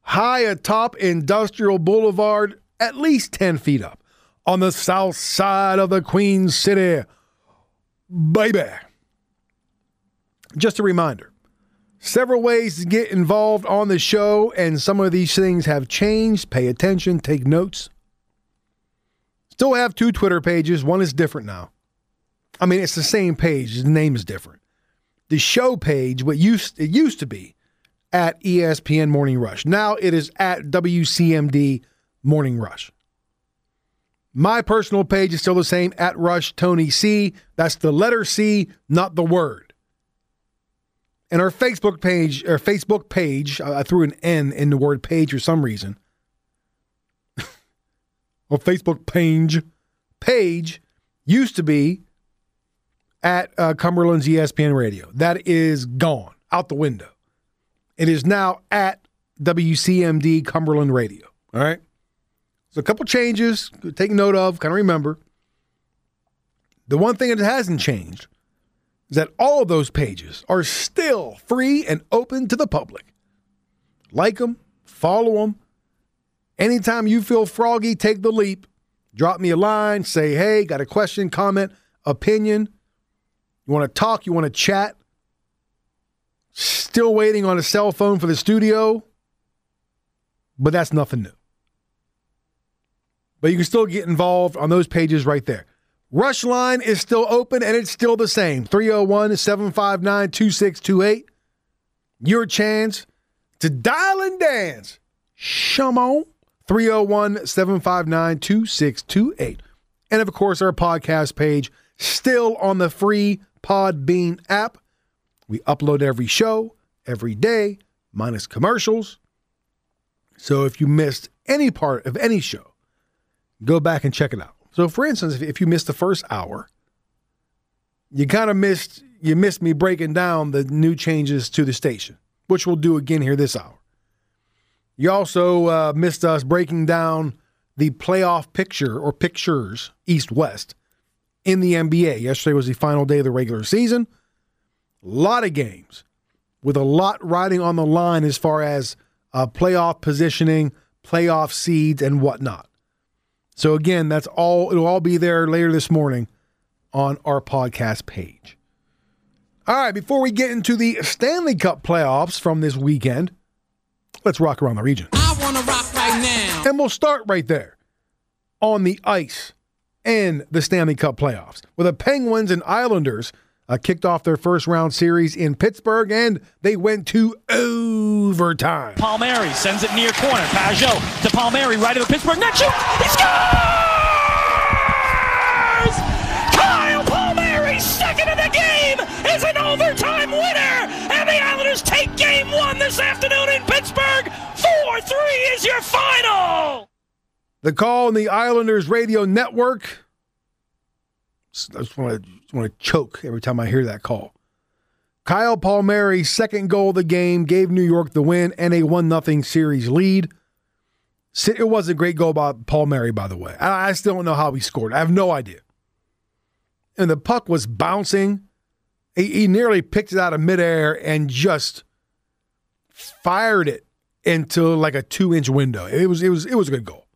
high atop Industrial Boulevard, at least ten feet up, on the south side of the Queen City. Baby. Just a reminder, several ways to get involved on the show, and some of these things have changed. Pay attention, take notes. Still have two Twitter pages. One is different now. I mean, it's the same page. The name is different. The show page, what used it used to be at E S P N Morning Rush. Now it is at W C M D Morning Rush. My personal page is still the same, at Rush Tony C. That's the letter C, not the word. And our Facebook page, our Facebook page, I threw an N in the word page for some reason. Well, Facebook page, page used to be at uh, Cumberland's E S P N Radio. That is gone, out the window. It is now at W C M D Cumberland Radio. All right. So a couple changes, take note of, kind of remember. The one thing that hasn't changed is that all of those pages are still free and open to the public. Like them, follow them. Anytime you feel froggy, take the leap. Drop me a line, say, hey, got a question, comment, opinion. You want to talk, you want to chat. Still waiting on a cell phone for the studio, but that's nothing new. But you can still get involved on those pages right there. Rush line is still open, and it's still the same. three oh one, seven five nine, two six two eight. Your chance to dial and dance. Come on. three oh one, seven five nine, two six two eight. And, of course, our podcast page still on the free Podbean app. We upload every show, every day, minus commercials. So if you missed any part of any show, go back and check it out. So, for instance, if, if you missed the first hour, you kind of missed you missed me breaking down the new changes to the station, which we'll do again here this hour. You also uh, missed us breaking down the playoff picture or pictures East-West in the N B A. Yesterday was the final day of the regular season. A lot of games with a lot riding on the line as far as uh, playoff positioning, playoff seeds, and whatnot. So again, that's all. It'll all be there later this morning on our podcast page. All right, before we get into the Stanley Cup playoffs from this weekend, let's rock around the region. I want to rock right now. And we'll start right there on the ice and the Stanley Cup playoffs, where the Penguins and Islanders uh, kicked off their first round series in Pittsburgh, and they went to overtime. Palmieri sends it near corner. Pajot to Palmieri, right of the Pittsburgh net. Shoot! He scores! Kyle Palmieri, second of the game, is an overtime winner, and the Islanders take game one this afternoon in Pittsburgh. four three is your final. The call on the Islanders radio network I just want to want to choke every time I hear that call. Kyle Palmieri, second goal of the game, gave New York the win and a one nothing series lead. It was a great goal by Palmieri, by the way. I still don't know how he scored. I have no idea. And the puck was bouncing. He nearly picked it out of midair and just fired it into like a two-inch window. It was it was it was a good goal.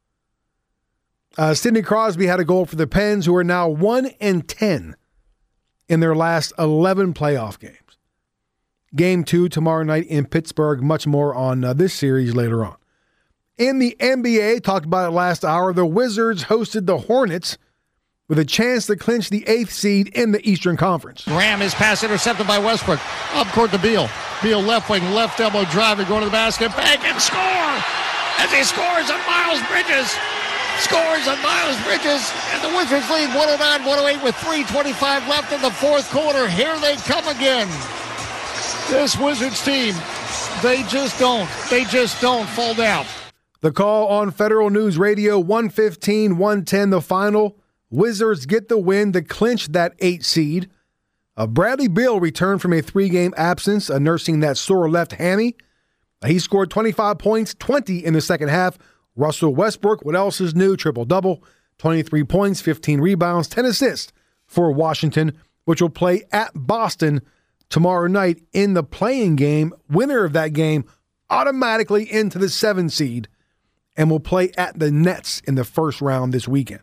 Uh, Sidney Crosby had a goal for the Pens, who are now one and ten in their last eleven playoff games. Game two tomorrow night in Pittsburgh. Much more on uh, this series later on. In the N B A, talked about it last hour, the Wizards hosted the Hornets with a chance to clinch the eighth seed in the Eastern Conference. Graham, his pass intercepted by Westbrook. Up court to Beal. Beal left wing, left elbow driving, going to the basket. Back and score! As he scores on Miles Bridges. Scores on Miles Bridges, and the Wizards lead one oh nine one oh eight with three twenty-five left in the fourth quarter. Here they come again. This Wizards team, they just don't. They just don't fall down. The call on Federal News Radio, one fifteen one ten the final. Wizards get the win to clinch that eight seed. Uh, Bradley Beal returned from a three-game absence, uh, nursing that sore left hammy. Uh, he scored twenty-five points, twenty in the second half. Russell Westbrook, what else is new? Triple-double, twenty-three points, fifteen rebounds, ten assists for Washington, which will play at Boston tomorrow night in the play-in game. Winner of that game automatically into the seven seed and will play at the Nets in the first round this weekend.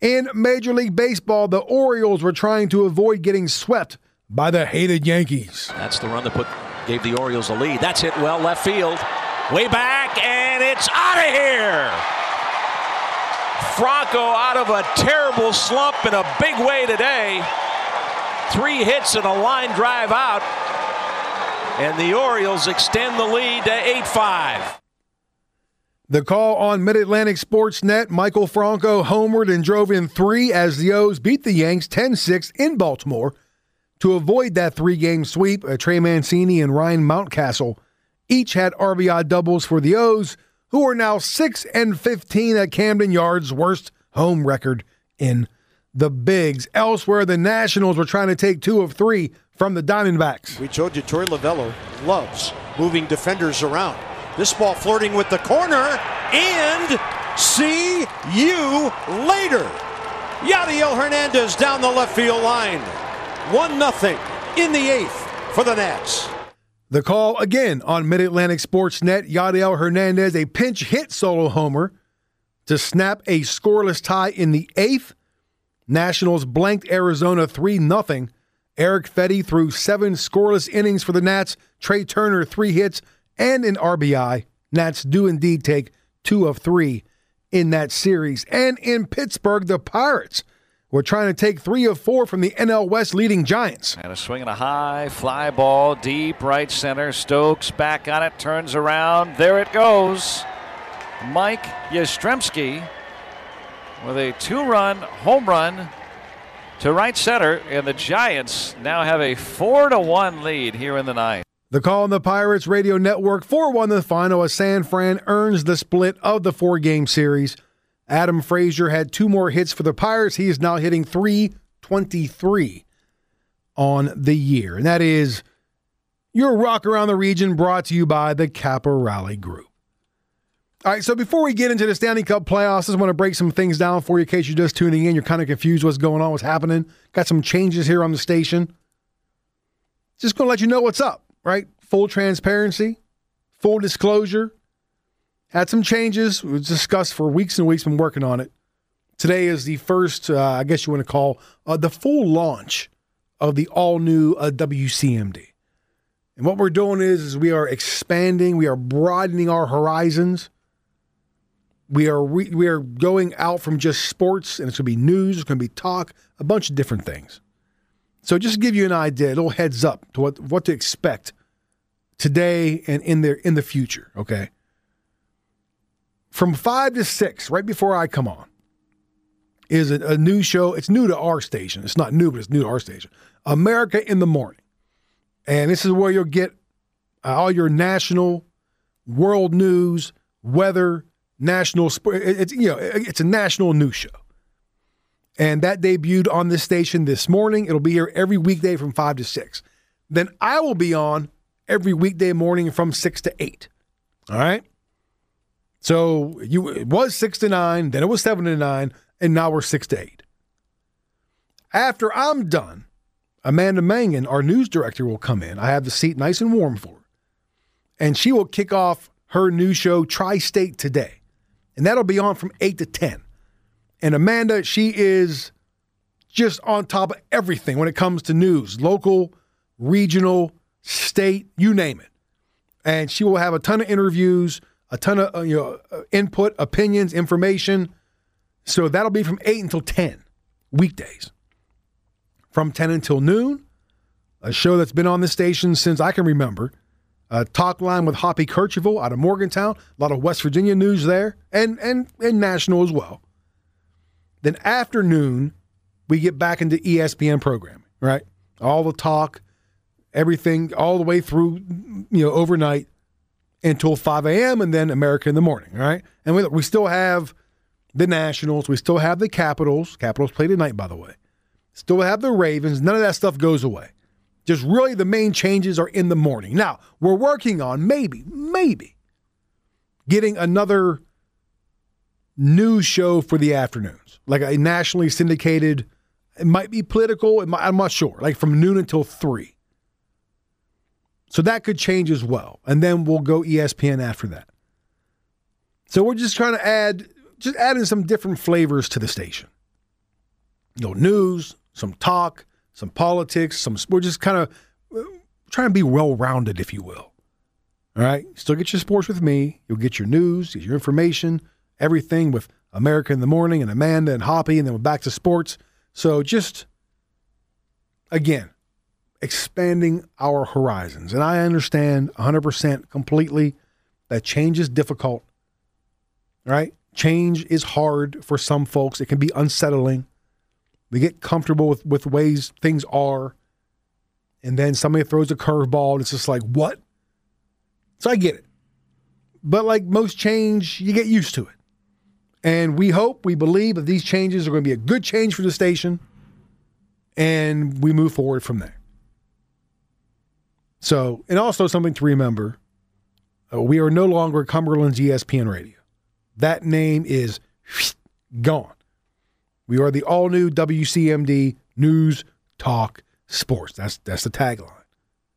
In Major League Baseball, the Orioles were trying to avoid getting swept by the hated Yankees. That's the run that put gave the Orioles a lead. That's hit well left field. Way back, and it's out of here. Franco out of a terrible slump in a big way today. Three hits and a line drive out. And the Orioles extend the lead to eight five. The call on Mid-Atlantic Sportsnet, Michael Franco homered and drove in three as the O's beat the Yanks ten six in Baltimore. To avoid that three-game sweep, Trey Mancini and Ryan Mountcastle each had R B I doubles for the O's, who are now six and fifteen at Camden Yards, worst home record in the Bigs. Elsewhere, the Nationals were trying to take two of three from the Diamondbacks. We told you Torey Lovello loves moving defenders around. This ball flirting with the corner, and see you later. Yadiel Hernandez down the left field line. one nothing in the eighth for the Nats. The call again on Mid-Atlantic Sportsnet, Yadiel Hernandez, a pinch hit solo homer to snap a scoreless tie in the eighth. Nationals blanked Arizona three nothing. Eric Fetty threw seven scoreless innings for the Nats. Trey Turner, three hits and an R B I. Nats do indeed take two of three in that series. And in Pittsburgh, the Pirates We're trying to take three of four from the N L West leading Giants. And a swing and a high fly ball deep right center. Stokes back on it, turns around. There it goes. Mike Yastrzemski with a two-run home run to right center. And the Giants now have a four to one lead here in the ninth. The call on the Pirates Radio Network, four one the final as San Fran earns the split of the four-game series. Adam Frazier had two more hits for the Pirates. He is now hitting three twenty-three on the year. And that is your Rock Around the Region, brought to you by the Kappa Rally Group. All right, so before we get into the Stanley Cup playoffs, I just want to break some things down for you in case you're just tuning in. You're kind of confused what's going on, what's happening. Got some changes here on the station. Just going to let you know what's up, right? Full transparency, full disclosure. Had some changes. It was discussed for weeks and weeks. Been working on it. Today is the first, uh, I guess you want to call, uh, the full launch of the all-new uh, W C M D. And what we're doing is, is we are expanding. We are broadening our horizons. We are re- we are going out from just sports, and it's going to be news. It's going to be talk, a bunch of different things. So just to give you an idea, a little heads up to what, what to expect today and in the, in the future, okay? From five to six, right before I come on, is a, a new show. It's new to our station. It's not new, but it's new to our station. America in the Morning. And this is where you'll get uh, all your national, world news, weather, national, sp- it, it's, you know, it, it's a national news show. And that debuted on this station this morning. It'll be here every weekday from five to six. Then I will be on every weekday morning from six to eight. All right? So you it was six to nine, then it was seven to nine, and now we're six to eight. After I'm done, Amanda Mangan, our news director, will come in. I have the seat nice and warm for her. And she will kick off her new show, Tri-State Today. And that'll be on from eight to ten. And Amanda, she is just on top of everything when it comes to news, local, regional, state, you name it. And she will have a ton of interviews, a ton of uh, you know, input, opinions, information. So that'll be from eight until ten, weekdays. From ten until noon, a show that's been on this station since I can remember, uh, Talk Line with Hoppy Kercheval out of Morgantown, a lot of West Virginia news there, and and and national as well. Then after noon, we get back into E S P N programming, right? All the talk, everything, all the way through, you know, overnight until five a.m. and then America in the Morning, all right? And we, we still have the Nationals. We still have the Capitals. Capitals play tonight, by the way. Still have the Ravens. None of that stuff goes away. Just really the main changes are in the morning. Now, we're working on maybe, maybe getting another news show for the afternoons, like a nationally syndicated. It might be political. It might, I'm not sure. Like from noon until three. So that could change as well, and then we'll go E S P N after that. So we're just trying to add, just adding some different flavors to the station. You know, news, some talk, some politics, some. We're just kind of trying to be well-rounded, if you will. All right, still get your sports with me. You'll get your news, get your information. Everything with America in the Morning and Amanda and Hoppy, and then we're back to sports. So just, again, expanding our horizons. And I understand one hundred percent completely that change is difficult, right? Change is hard for some folks. It can be unsettling. We get comfortable with, with ways things are, and then somebody throws a curveball, and it's just like, what? So I get it. But like most change, you get used to it. And we hope, we believe that these changes are going to be a good change for the station, and we move forward from there. So, and also something to remember, uh, we are no longer Cumberland's E S P N Radio. That name is gone. We are the all-new W C M D News Talk Sports. That's, that's the tagline.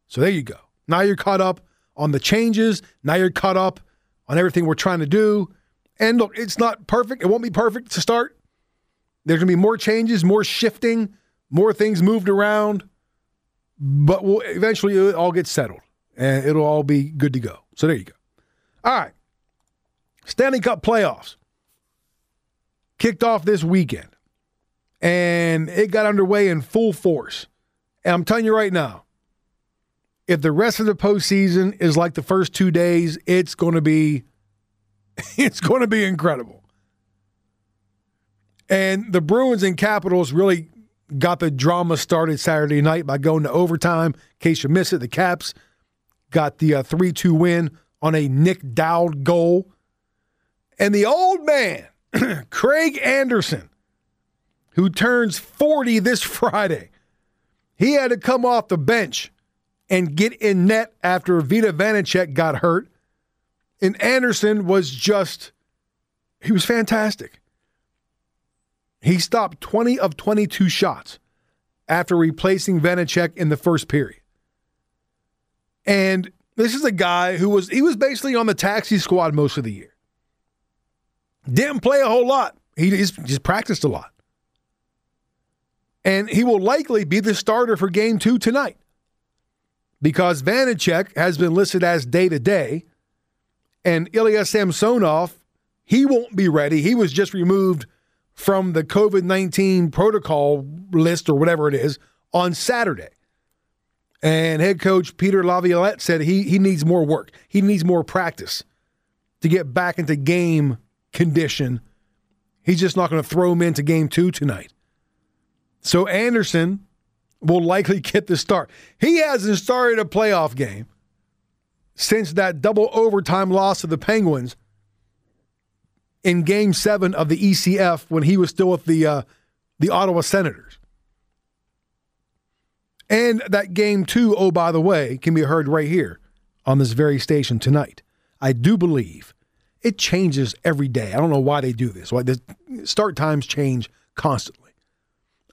So there you go. Now you're caught up on the changes. Now you're caught up on everything we're trying to do. And look, it's not perfect. It won't be perfect to start. There's going to be more changes, more shifting, more things moved around. But we'll eventually it'll all get settled, and it'll all be good to go. So there you go. All right. Stanley Cup playoffs kicked off this weekend, and it got underway in full force. And I'm telling you right now, if the rest of the postseason is like the first two days, it's going to be It's going to be incredible. And the Bruins and Capitals really got the drama started Saturday night by going to overtime. In case you miss it, the Caps got the uh, three two win on a Nick Dowd goal. And the old man, Craig Anderson, who turns forty this Friday, he had to come off the bench and get in net after Vita Vanacek got hurt. And Anderson was just, he was fantastic. He stopped twenty of twenty-two shots after replacing Vanacek in the first period. And this is a guy who was, he was basically on the taxi squad most of the year. Didn't play a whole lot. He just, just practiced a lot. And he will likely be the starter for game two tonight because Vanacek has been listed as day-to-day. And Ilya Samsonov, he won't be ready. He was just removed from the covid nineteen protocol list or whatever it is on Saturday. And head coach Peter Laviolette said he, he needs more work. He needs more practice to get back into game condition. He's just not going to throw him into game two tonight. So Anderson will likely get the start. He hasn't started a playoff game since that double overtime loss to the Penguins in Game seven of the E C F when he was still with the uh, the Ottawa Senators. And that game, too, oh, by the way, can be heard right here on this very station tonight. I do believe it changes every day. I don't know why they do this. Why the start times change constantly.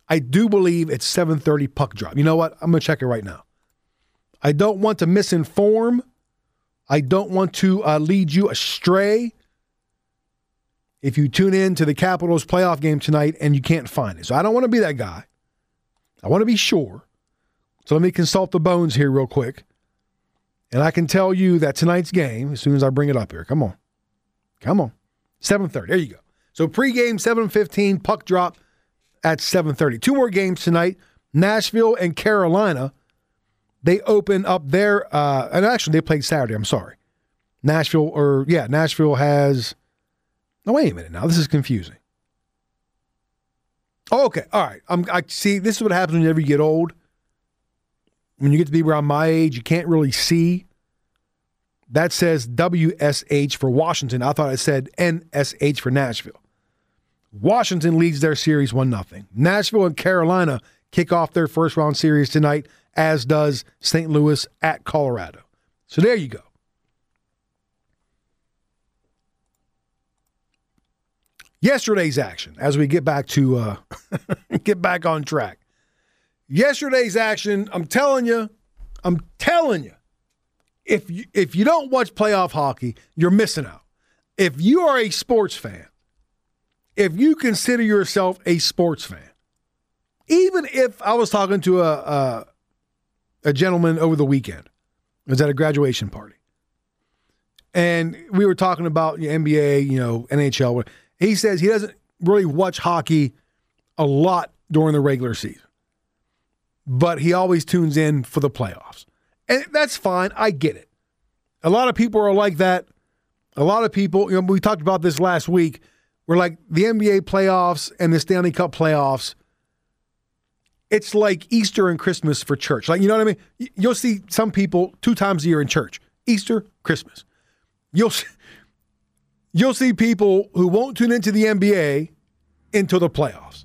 I do believe it's seven thirty puck drop. You know what? I'm going to check it right now. I don't want to misinform. I don't want to uh, lead you astray. If you tune in to the Capitals playoff game tonight and you can't find it. So I don't want to be that guy. I want to be sure. So let me consult the bones here real quick. And I can tell you that tonight's game, as soon as I bring it up here, come on. Come on. seven thirty. There you go. So pregame seven fifteen, puck drop at seven thirty. Two more games tonight. Nashville and Carolina. They open up their, uh, and actually they played Saturday, I'm sorry. Nashville, or yeah, Nashville has, no, wait a minute now, this is confusing. Oh, okay, all right. I'm, I see, this is what happens whenever you get old. When you get to be around my age, you can't really see. That says W S H for Washington. I thought it said N S H for Nashville. Washington leads their series one nothing. Nashville and Carolina kick off their first round series tonight, as does Saint Louis at Colorado. So there you go. Yesterday's action, as we get back to uh, get back on track. Yesterday's action, I'm telling you, I'm telling you, if you, if you don't watch playoff hockey, you're missing out. If you are a sports fan, if you consider yourself a sports fan, even if I was talking to a, a a gentleman over the weekend. It was at a graduation party. And we were talking about N B A, you know, N H L. He says he doesn't really watch hockey a lot during the regular season. But he always tunes in for the playoffs. And that's fine. I get it. A lot of people are like that. A lot of people, you know, we talked about this last week. We're like the N B A playoffs and the Stanley Cup playoffs. It's like Easter and Christmas for church. Like, you know what I mean? You'll see some people two times a year in church. Easter, Christmas. You'll see, you'll see people who won't tune into the N B A until the playoffs.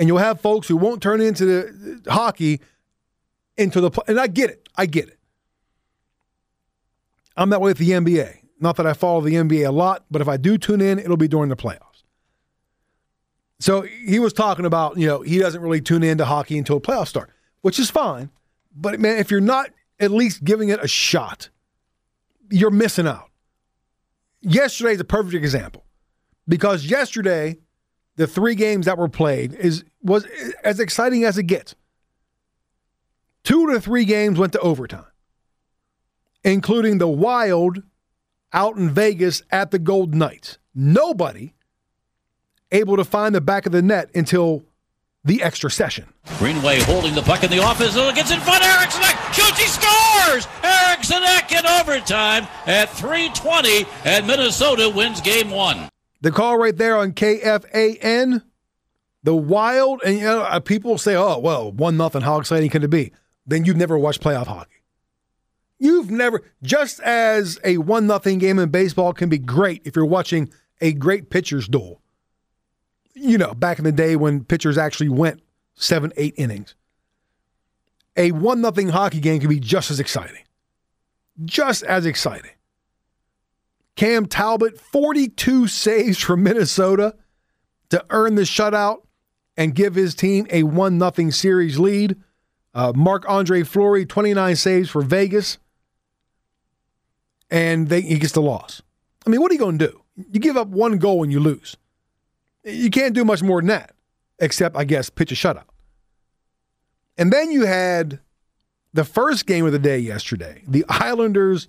And you'll have folks who won't turn into the uh, hockey into the playoffs. And I get it. I get it. I'm that way with the N B A. Not that I follow the N B A a lot, but if I do tune in, it'll be during the playoffs. So he was talking about, you know, he doesn't really tune into hockey until a playoff start, which is fine. But, man, if you're not at least giving it a shot, you're missing out. Yesterday is a perfect example because yesterday, the three games that were played is was as exciting as it gets. Two to three games went to overtime, including the Wild out in Vegas at the Golden Knights. Nobody able to find the back of the net until the extra session. Greenway holding the puck in the offense. It gets in front. Eriksson shoots. He scores. Eriksson in overtime at three twenty, and Minnesota wins game one. The call right there on K F A N, the Wild, and you know, people say, "Oh, well, one nothing. How exciting can it be?" Then you've never watched playoff hockey. You've never. Just as a one nothing game in baseball can be great if you're watching a great pitcher's duel. You know, back in the day when pitchers actually went seven, eight innings. A one nothing hockey game can be just as exciting. Just as exciting. Cam Talbot, forty-two saves from Minnesota to earn the shutout and give his team a one nothing series lead. Uh, Marc-Andre Fleury, twenty-nine saves for Vegas. And they, he gets the loss. I mean, what are you going to do? You give up one goal and you lose. You can't do much more than that, except, I guess, pitch a shutout. And then you had the first game of the day yesterday, the Islanders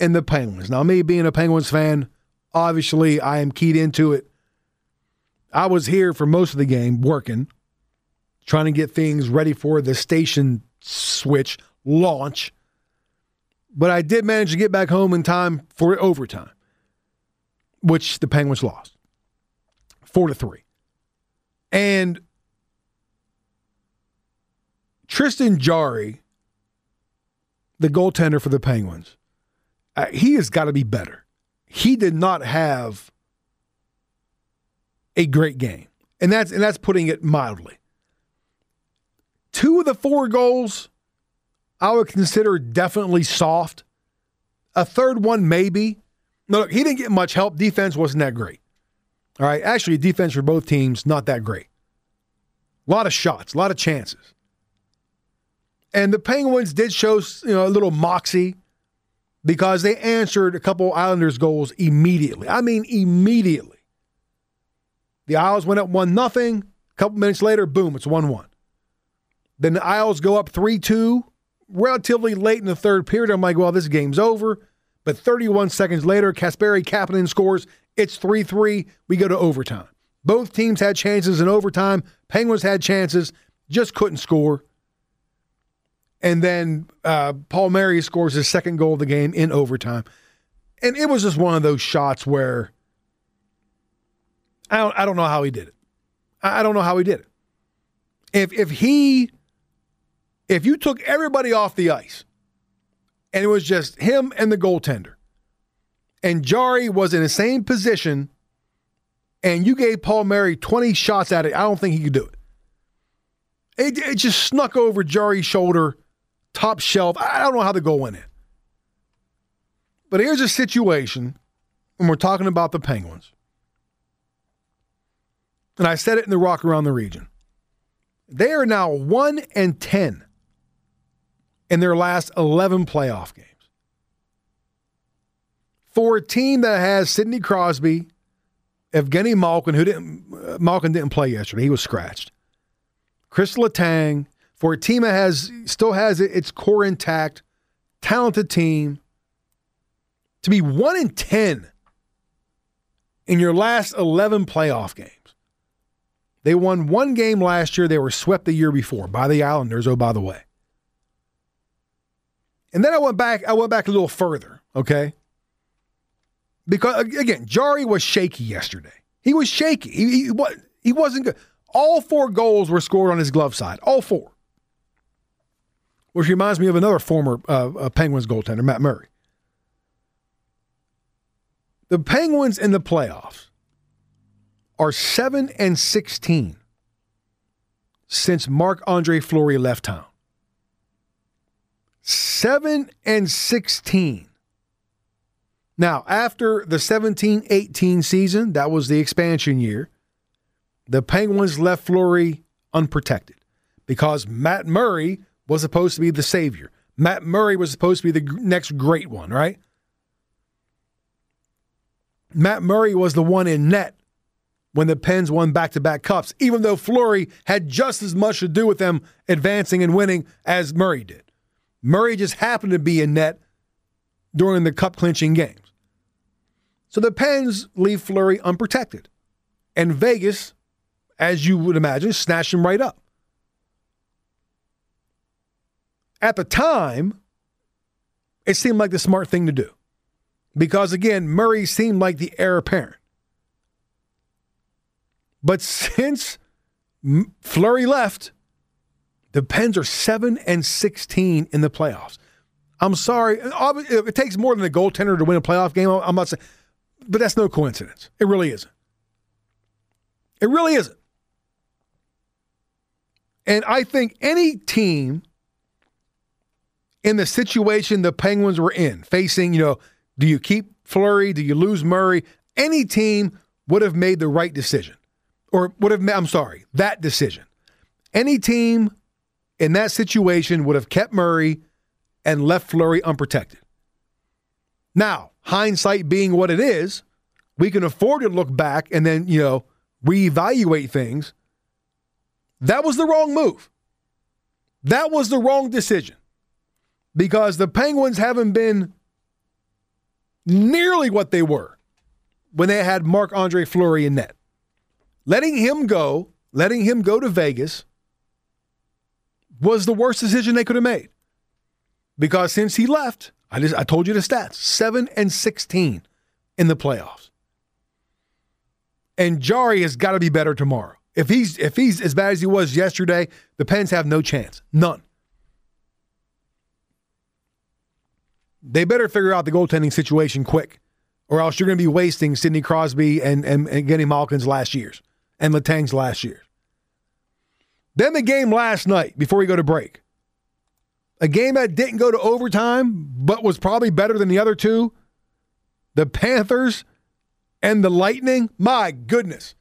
and the Penguins. Now, me being a Penguins fan, obviously I am keyed into it. I was here for most of the game working, trying to get things ready for the station switch launch. But I did manage to get back home in time for overtime, which the Penguins lost. Four to three. And Tristan Jarry, the goaltender for the Penguins, uh, he has got to be better. He did not have a great game. And that's and that's putting it mildly. Two of the four goals I would consider definitely soft. A third one, maybe. No, look, he didn't get much help. Defense wasn't that great. All right, actually, defense for both teams, not that great. A lot of shots, a lot of chances. And the Penguins did show, you know, a little moxie because they answered a couple Islanders goals immediately. I mean, immediately. The Isles went up one nothing. A couple minutes later, boom, it's one one. Then the Isles go up three two. Relatively late in the third period, I'm like, well, this game's over. But thirty-one seconds later, Kasperi Kapanen scores. It's three three. We go to overtime. Both teams had chances in overtime. Penguins had chances, just couldn't score. And then uh, Palmieri scores his second goal of the game in overtime. And it was just one of those shots where I don't, I don't know how he did it. I don't know how he did it. If if he, if you took everybody off the ice and it was just him and the goaltender, and Jari was in the same position, and you gave Palmieri twenty shots at it, I don't think he could do it. It, it just snuck over Jari's shoulder, top shelf. I don't know how the goal went in. But here's a situation when we're talking about the Penguins. And I said it in the Rock Around the Region. They are now one and ten in their last eleven playoff games. For a team that has Sidney Crosby, Evgeny Malkin, who didn't, Malkin didn't play yesterday. He was scratched. Chris Letang, for a team that has, still has its core intact, talented team, to be one and ten in your last eleven playoff games. They won one game last year. They were swept the year before by the Islanders, oh, by the way. And then I went back, I went back a little further, okay? Because, again, Jari was shaky yesterday. He was shaky. He, he, he wasn't good. All four goals were scored on his glove side. All four. Which reminds me of another former uh, Penguins goaltender, Matt Murray. The Penguins in the playoffs are seven and sixteen since Marc-Andre Fleury left town. seven and sixteen. Now, after the seventeen eighteen season, that was the expansion year, the Penguins left Fleury unprotected because Matt Murray was supposed to be the savior. Matt Murray was supposed to be the next great one, right? Matt Murray was the one in net when the Pens won back-to-back cups, even though Fleury had just as much to do with them advancing and winning as Murray did. Murray just happened to be in net during the cup-clinching games. So the Pens leave Fleury unprotected. And Vegas, as you would imagine, snatched him right up. At the time, it seemed like the smart thing to do. Because, again, Murray seemed like the heir apparent. But since Fleury left, the Pens are seven and sixteen in the playoffs. I'm sorry. It takes more than a goaltender to win a playoff game. I'm not saying, but that's no coincidence. It really isn't. It really isn't. And I think any team in the situation the Penguins were in, facing, you know, do you keep Fleury? Do you lose Murray? Any team would have made the right decision. Or would have, I'm sorry, that decision. Any team in that situation would have kept Murray and left Fleury unprotected. Now, hindsight being what it is, we can afford to look back and then, you know, reevaluate things. That was the wrong move. That was the wrong decision. Because the Penguins haven't been nearly what they were when they had Marc-Andre Fleury in net. Letting him go, letting him go to Vegas was the worst decision they could have made. Because since he left, I just I told you the stats, seven and sixteen in the playoffs. And Jari has got to be better tomorrow. If he's if he's as bad as he was yesterday, the Pens have no chance. None. They better figure out the goaltending situation quick, or else you're going to be wasting Sidney Crosby and, and, and Evgeny Malkin's last years and Letang's last year. Then the game last night before we go to break. A game that didn't go to overtime, but was probably better than the other two. The Panthers and the Lightning. My goodness.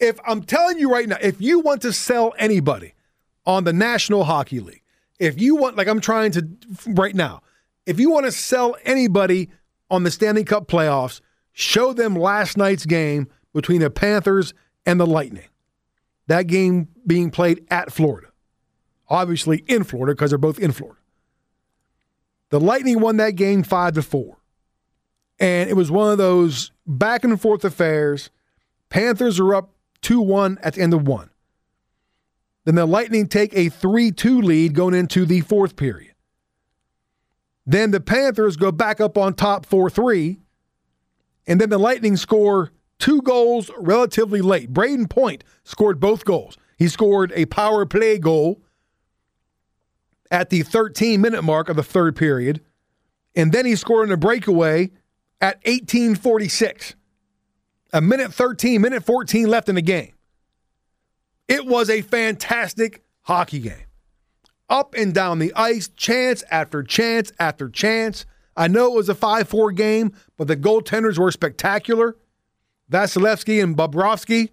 If I'm telling you right now, if you want to sell anybody on the National Hockey League, if you want, like I'm trying to right now, if you want to sell anybody on the Stanley Cup playoffs, show them last night's game between the Panthers and the Lightning. That game being played at Florida. Obviously in Florida because they're both in Florida. The Lightning won that game five to four. And it was one of those back-and-forth affairs. Panthers are up two one at the end of one. Then the Lightning take a three two lead going into the fourth period. Then the Panthers go back up on top four three. And then the Lightning score two goals relatively late. Braden Point scored both goals. He scored a power play goal at the thirteen-minute mark of the third period. And then he scored in a breakaway at eighteen forty-six. A minute thirteen, minute fourteen left in the game. It was a fantastic hockey game. Up and down the ice, chance after chance after chance. I know it was a five four game, but the goaltenders were spectacular. Vasilevsky and Bobrovsky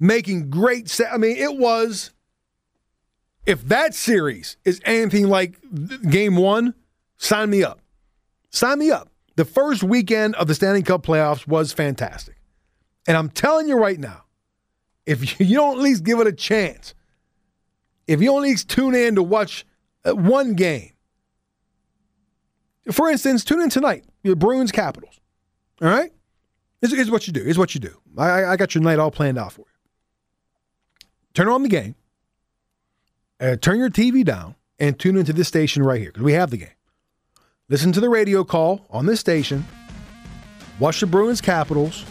making great set. I mean, it was, if that series is anything like game one, sign me up. Sign me up. The first weekend of the Stanley Cup playoffs was fantastic. And I'm telling you right now, if you don't at least give it a chance, if you don't at least tune in to watch one game, for instance, tune in tonight, the Bruins Capitals, all right? This is what you do. Here's what you do. I, I got your night all planned out for you. Turn on the game, uh, turn your T V down, and tune into this station right here because we have the game. Listen to the radio call on this station. Watch the Bruins Capitals.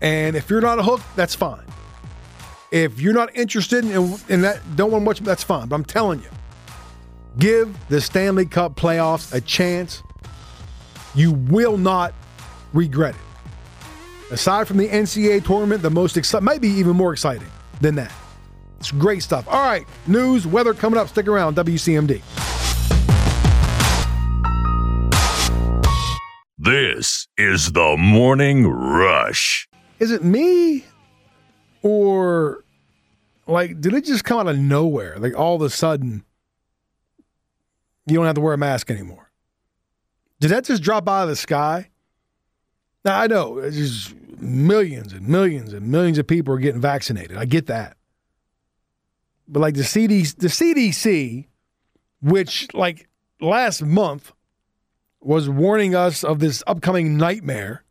And if you're not a hook, that's fine. If you're not interested in, in that, don't want to watch, that's fine. But I'm telling you, give the Stanley Cup playoffs a chance. You will not regret it. Aside from the N C A A tournament, the most exciting, might be even more exciting than that. It's great stuff. All right, news, weather coming up. Stick around, W C M D. This is the Morning Rush. Is it me or, like, did it just come out of nowhere? Like, all of a sudden, you don't have to wear a mask anymore. Did that just drop out of the sky? Now, I know, it's just millions and millions and millions of people are getting vaccinated. I get that. But, like, the C D C, the C D C, which, like, last month, was warning us of this upcoming nightmare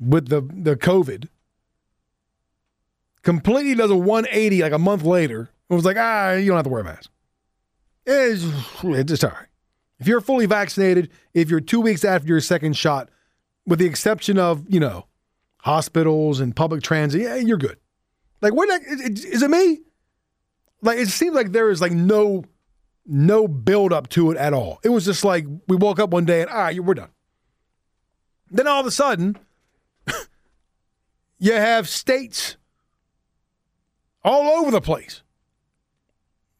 with the, the COVID. Completely does a one eighty like a month later. It was like, ah, you don't have to wear a mask. It's, it's just all right. If you're fully vaccinated, if you're two weeks after your second shot, with the exception of, you know, hospitals and public transit, yeah, you're good. Like, what? Is it me? Like, it seems like there is like no... No build up to it at all. It was just like we woke up one day and, all right, we're done. Then all of a sudden, you have states all over the place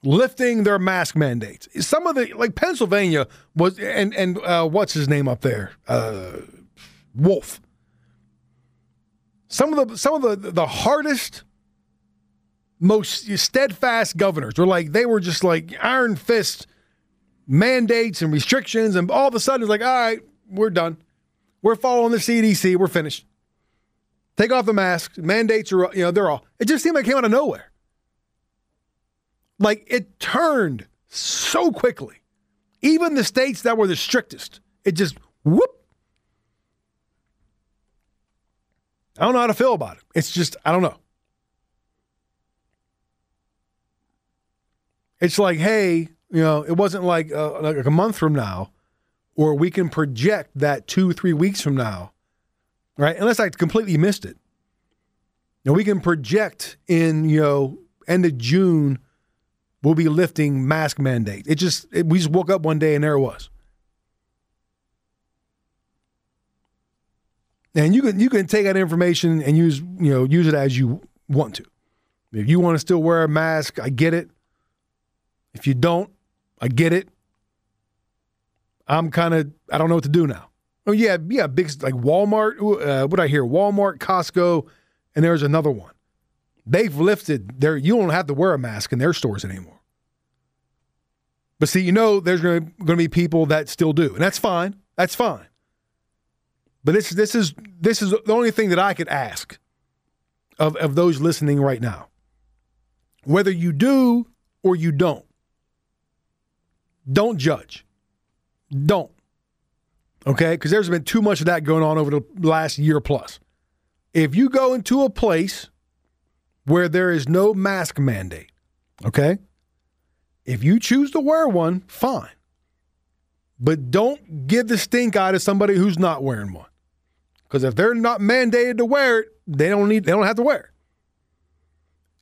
lifting their mask mandates. Some of the, like Pennsylvania was, and, and uh, what's his name up there? Uh, Wolf. Some of the, some of the, the hardest most steadfast governors were like, they were just like iron fist mandates and restrictions. And all of a sudden it's like, all right, we're done. We're following the C D C. We're finished. Take off the masks. Mandates are, you know, they're all, it just seemed like it came out of nowhere. Like it turned so quickly. Even the states that were the strictest, it just whoop. I don't know how to feel about it. It's just, I don't know. It's like, hey, you know, it wasn't like uh, like a month from now, or we can project that two, three weeks from now, right? Unless I completely missed it. Now we can project in, you know, end of June, we'll be lifting mask mandates. It just, it, we just woke up one day and there it was. And you can you can take that information and use you know use it as you want to. If you want to still wear a mask, I get it. If you don't, I get it. I'm kind of I don't know what to do now. Oh yeah, yeah, big like Walmart. Uh, what I hear, Walmart, Costco, and there's another one. They've lifted their. You don't have to wear a mask in their stores anymore. But see, you know, there's going to be people that still do, and that's fine. That's fine. But this this is this is the only thing that I could ask of, of those listening right now. Whether you do or you don't, don't judge. Don't. Okay? Because there's been too much of that going on over the last year plus. If you go into a place where there is no mask mandate, okay? If you choose to wear one, fine. But don't give the stink eye to somebody who's not wearing one. Because if they're not mandated to wear it, they don't need they don't have to wear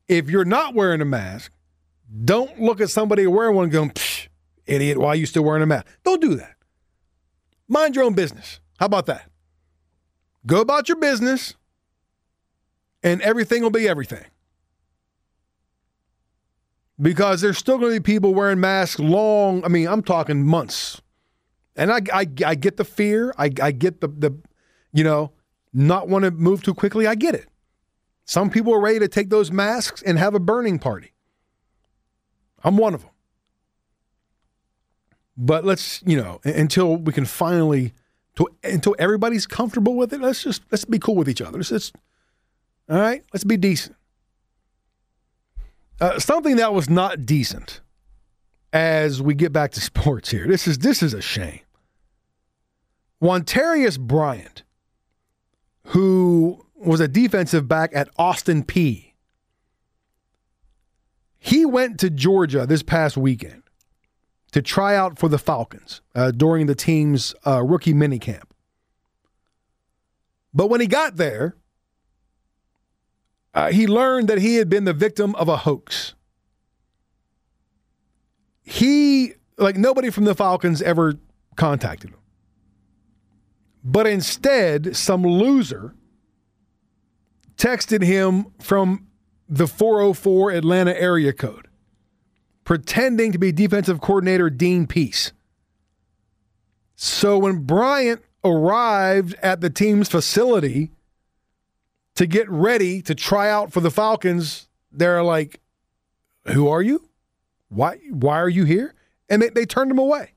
it. If you're not wearing a mask, don't look at somebody wearing one and go, psh, idiot, why are you still wearing a mask? Don't do that. Mind your own business. How about that? Go about your business, and everything will be everything. Because there's still going to be people wearing masks long, I mean, I'm talking months. And I, I, I get the fear. I, I get the, the, you know, not want to move too quickly. I get it. Some people are ready to take those masks and have a burning party. I'm one of them. But let's, you know, until we can finally, to, until everybody's comfortable with it, let's just, let's be cool with each other. Let's just, all right, let's be decent. Uh, something that was not decent as we get back to sports here. This is this is a shame. Wantarius Bryant, who was a defensive back at Austin Peay, he went to Georgia this past weekend to try out for the Falcons uh, during the team's uh, rookie minicamp. But when he got there, uh, he learned that he had been the victim of a hoax. He, like nobody from the Falcons ever contacted him. But instead, some loser texted him from the four oh four Atlanta area code, pretending to be defensive coordinator Dean Peace. So when Bryant arrived at the team's facility to get ready to try out for the Falcons, they're like, who are you? Why why are you here? And they, they turned him away.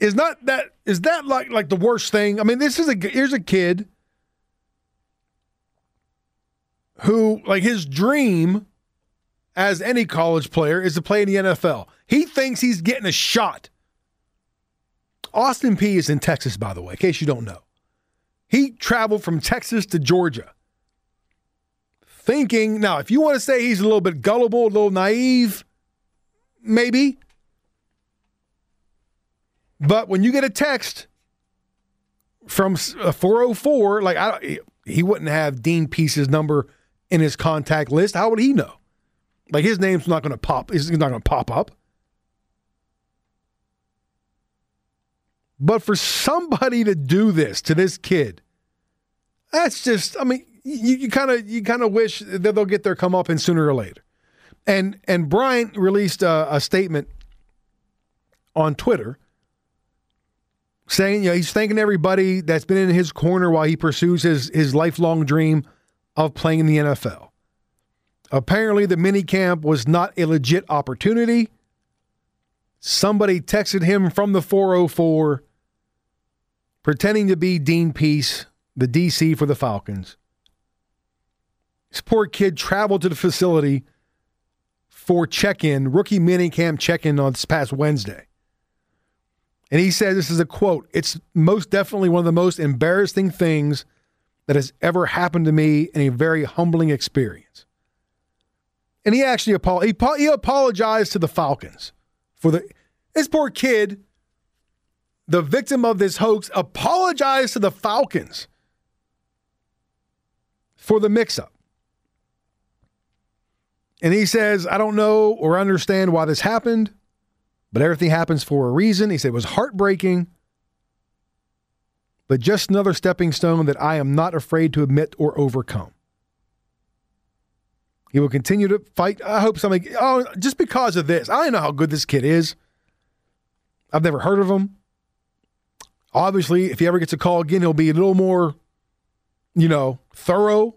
Is not that is that like like the worst thing? I mean, this is a here's a kid who, like, his dream as any college player is to play in the N F L. He thinks he's getting a shot. Austin Peay is in Texas, by the way, in case you don't know. He traveled from Texas to Georgia thinking, now, if you want to say he's a little bit gullible, a little naive, maybe. But when you get a text from a four oh four, like, I, he wouldn't have Dean Peace's number in his contact list. How would he know? Like, his name's not going to pop. It's not going to pop up. But for somebody to do this to this kid, that's just, I mean, you kind of you kind of wish that they'll get their comeuppance sooner or later. And and Bryant released a, a statement on Twitter saying, you know, he's thanking everybody that's been in his corner while he pursues his his lifelong dream of playing in the N F L. Apparently, the minicamp was not a legit opportunity. Somebody texted him from the four oh four, pretending to be Dean Peace, the D C for the Falcons. This poor kid traveled to the facility for check-in, rookie minicamp check-in on this past Wednesday. And he said, this is a quote, "It's most definitely one of the most embarrassing things that has ever happened to me in a very humbling experience." And he actually apolog- he apologized to the Falcons for the, this poor kid, the victim of this hoax, apologized to the Falcons for the mix-up. And he says, "I don't know or understand why this happened, but everything happens for a reason." He said it was heartbreaking. but just another stepping stone that I am not afraid to admit or overcome. He will continue to fight. I hope somebody, oh, just because of this. I don't know how good this kid is. I've never heard of him. Obviously, if he ever gets a call again, he'll be a little more, you know, thorough.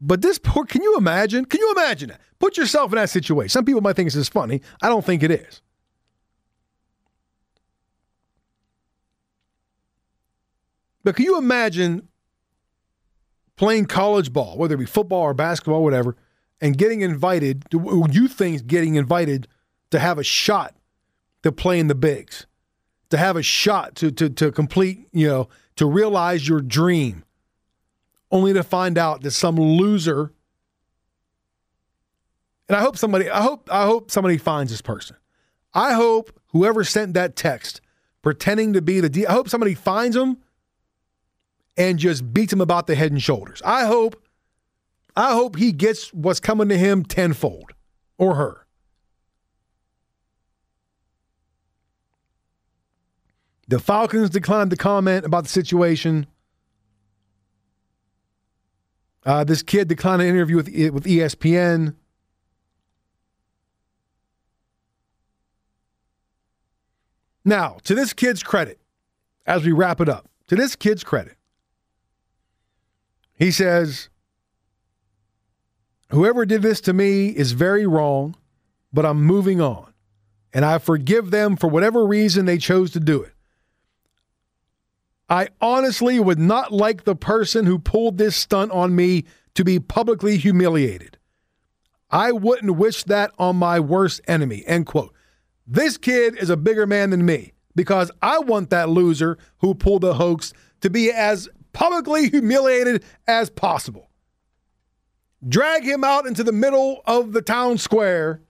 But this poor, can you imagine? Can you imagine that? Put yourself in that situation. Some people might think this is funny. I don't think it is. But can you imagine playing college ball, whether it be football or basketball, whatever, and getting invited, to, you think getting invited to have a shot to play in the bigs, to have a shot to to to complete, you know, to realize your dream, only to find out that some loser, and I hope somebody, I hope, I hope somebody finds this person. I hope whoever sent that text pretending to be the D, I hope somebody finds him and just beats him about the head and shoulders. I hope, I hope he gets what's coming to him tenfold, or her. The Falcons declined to comment about the situation. Uh, this kid declined an interview with with E S P N. Now, to this kid's credit, as we wrap it up, to this kid's credit, he says, "Whoever did this to me is very wrong, but I'm moving on, and I forgive them for whatever reason they chose to do it. I honestly would not like the person who pulled this stunt on me to be publicly humiliated. I wouldn't wish that on my worst enemy." End quote. This kid is a bigger man than me, because I want that loser who pulled the hoax to be as publicly humiliated as possible. Drag him out into the middle of the town square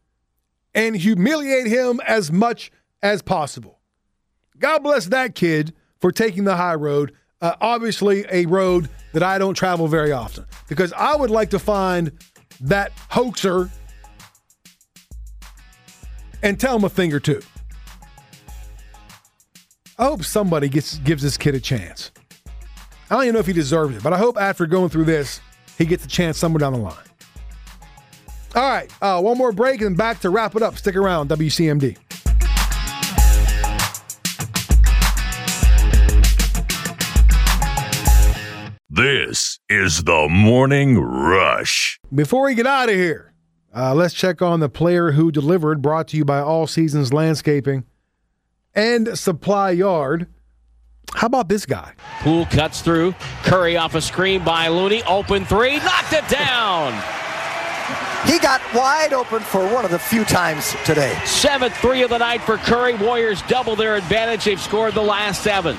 and humiliate him as much as possible. God bless that kid for taking the high road, uh, obviously a road that I don't travel very often, because I would like to find that hoaxer and tell him a thing or two. I hope somebody gets gives this kid a chance. I don't even know if he deserves it, but I hope after going through this, he gets a chance somewhere down the line. All right, uh, one more break and back to wrap it up. Stick around, W C M D. This is the Morning Rush. Before we get out of here, uh, let's check on the player who delivered, brought to you by All Seasons Landscaping and Supply Yard. How about this guy? Poole cuts through. Curry off a screen by Looney. Open three. Knocked it down. He got wide open for one of the few times today. Seventh three of the night for Curry. Warriors double their advantage. They've scored the last seven.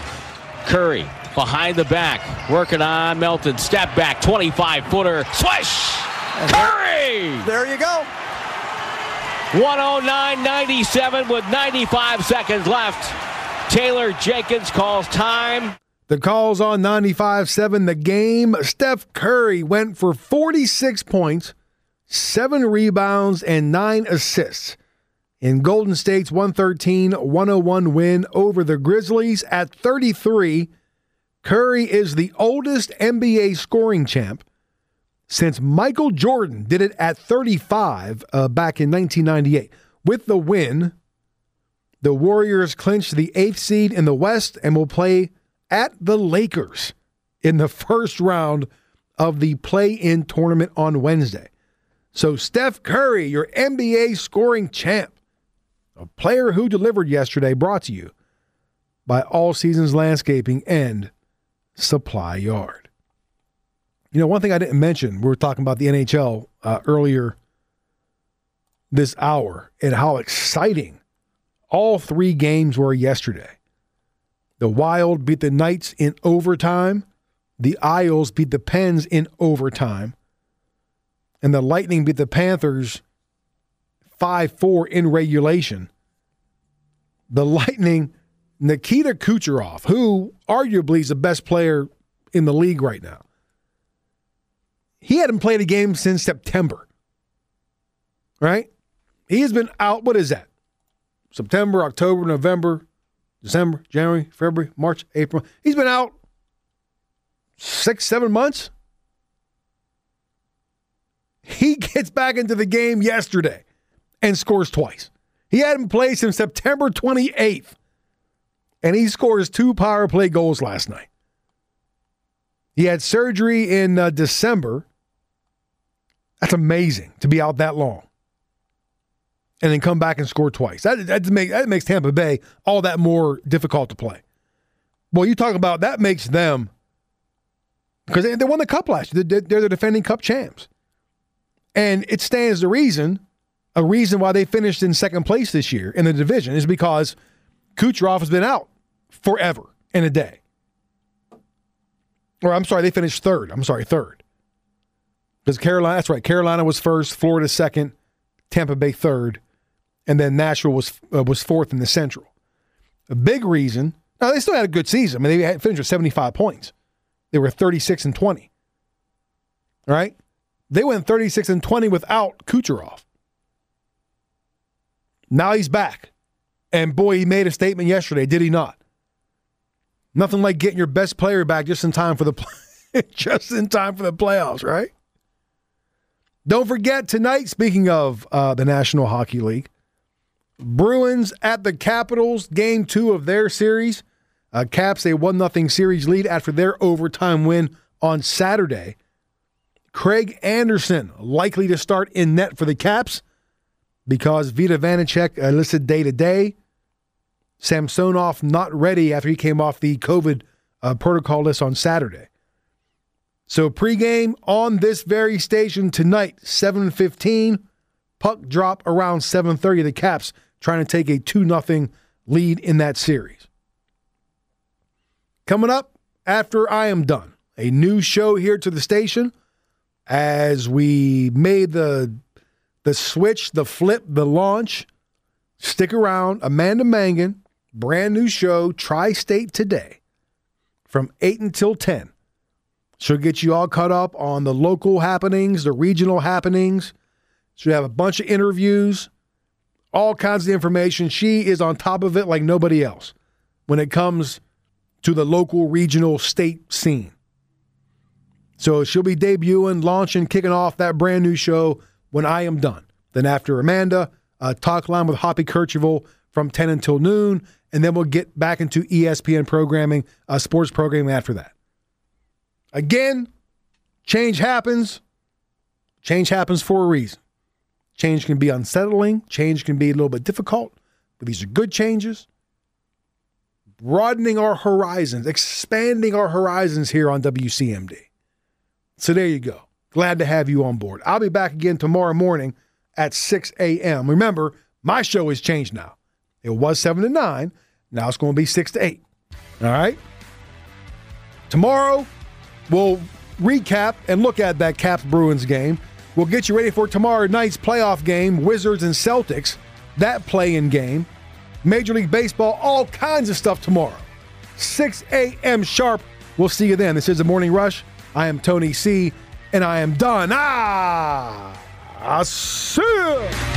Curry. Behind the back, working on Melton. Step back, twenty-five footer. Swish! And Curry! There you go. one oh nine ninety-seven with ninety-five seconds left. Taylor Jenkins calls time. The call's on ninety-five seven the game. Steph Curry went for forty-six points, seven rebounds, and nine assists in Golden State's one thirteen one oh one win over the Grizzlies at thirty-three. Curry is the oldest N B A scoring champ since Michael Jordan did it at thirty-five uh, back in nineteen ninety-eight. With the win, the Warriors clinched the eighth seed in the West and will play at the Lakers in the first round of the play-in tournament on Wednesday. So Steph Curry, your N B A scoring champ, a player who delivered yesterday, brought to you by All Seasons Landscaping and Supply Yard. You know, one thing I didn't mention, we were talking about the N H L uh, earlier this hour and how exciting all three games were yesterday. The Wild beat the Knights in overtime. The Isles beat the Pens in overtime. And the Lightning beat the Panthers five four in regulation. The Lightning... Nikita Kucherov, who arguably is the best player in the league right now, he hadn't played a game since September, right? He has been out, what is that? September, October, November, December, January, February, March, April. He's been out six, seven months. He gets back into the game yesterday and scores twice. He hadn't played since September twenty-eighth, and he scores two power play goals last night. He had surgery in uh, December. That's amazing to be out that long and then come back and score twice. That, that, make, that makes Tampa Bay all that more difficult to play. Well, you talk about that makes them, because they, they won the Cup last year. They're, they're the defending Cup champs. And it stands to reason, a reason why they finished in second place this year in the division is because Kucherov has been out forever and a day. Or I'm sorry, they finished third. I'm sorry, third. Because Carolina, that's right, Carolina was first, Florida second, Tampa Bay third, and then Nashville was uh, was fourth in the Central. A big reason, now they still had a good season. I mean, they finished with seventy-five points. They were thirty-six and twenty. All right? They went thirty-six and twenty without Kucherov. Now he's back. And boy, he made a statement yesterday, did he not? Nothing like getting your best player back just in time for the play- just in time for the playoffs, right? Don't forget tonight, speaking of uh, the National Hockey League, Bruins at the Capitals, game two of their series. Uh, Caps a one nothing series lead after their overtime win on Saturday. Craig Anderson likely to start in net for the Caps because Vita Vanacek listed day-to-day. Samsonov not ready after he came off the COVID uh, protocol list on Saturday. So pregame on this very station tonight, seven fifteen. Puck drop around seven thirty. The Caps trying to take a two nothing lead in that series. Coming up after I am done, a new show here to the station as we made the, the switch, the flip, the launch. Stick around. Amanda Mangan, brand new show, Tri-State Today, from eight until ten. She'll get you all caught up on the local happenings, the regional happenings. She'll have a bunch of interviews, all kinds of information. She is on top of it like nobody else when it comes to the local, regional, state scene. So she'll be debuting, launching, kicking off that brand new show when I am done. Then after Amanda, Uh, talk line with Hoppy Kercheval from ten until noon, and then we'll get back into E S P N programming, uh, sports programming after that. Again, change happens. Change happens for a reason. Change can be unsettling. Change can be a little bit difficult, but these are good changes. Broadening our horizons, expanding our horizons here on W C M D. So there you go. Glad to have you on board. I'll be back again tomorrow morning at six a.m. Remember, my show has changed now. It was seven to nine. Now it's going to be six to eight. All right? Tomorrow, we'll recap and look at that Caps-Bruins game. We'll get you ready for tomorrow night's playoff game, Wizards and Celtics, that play-in game. Major League Baseball, all kinds of stuff tomorrow. six a.m. sharp. We'll see you then. This is The Morning Rush. I am Tony C., and I am done. Ah! I see you.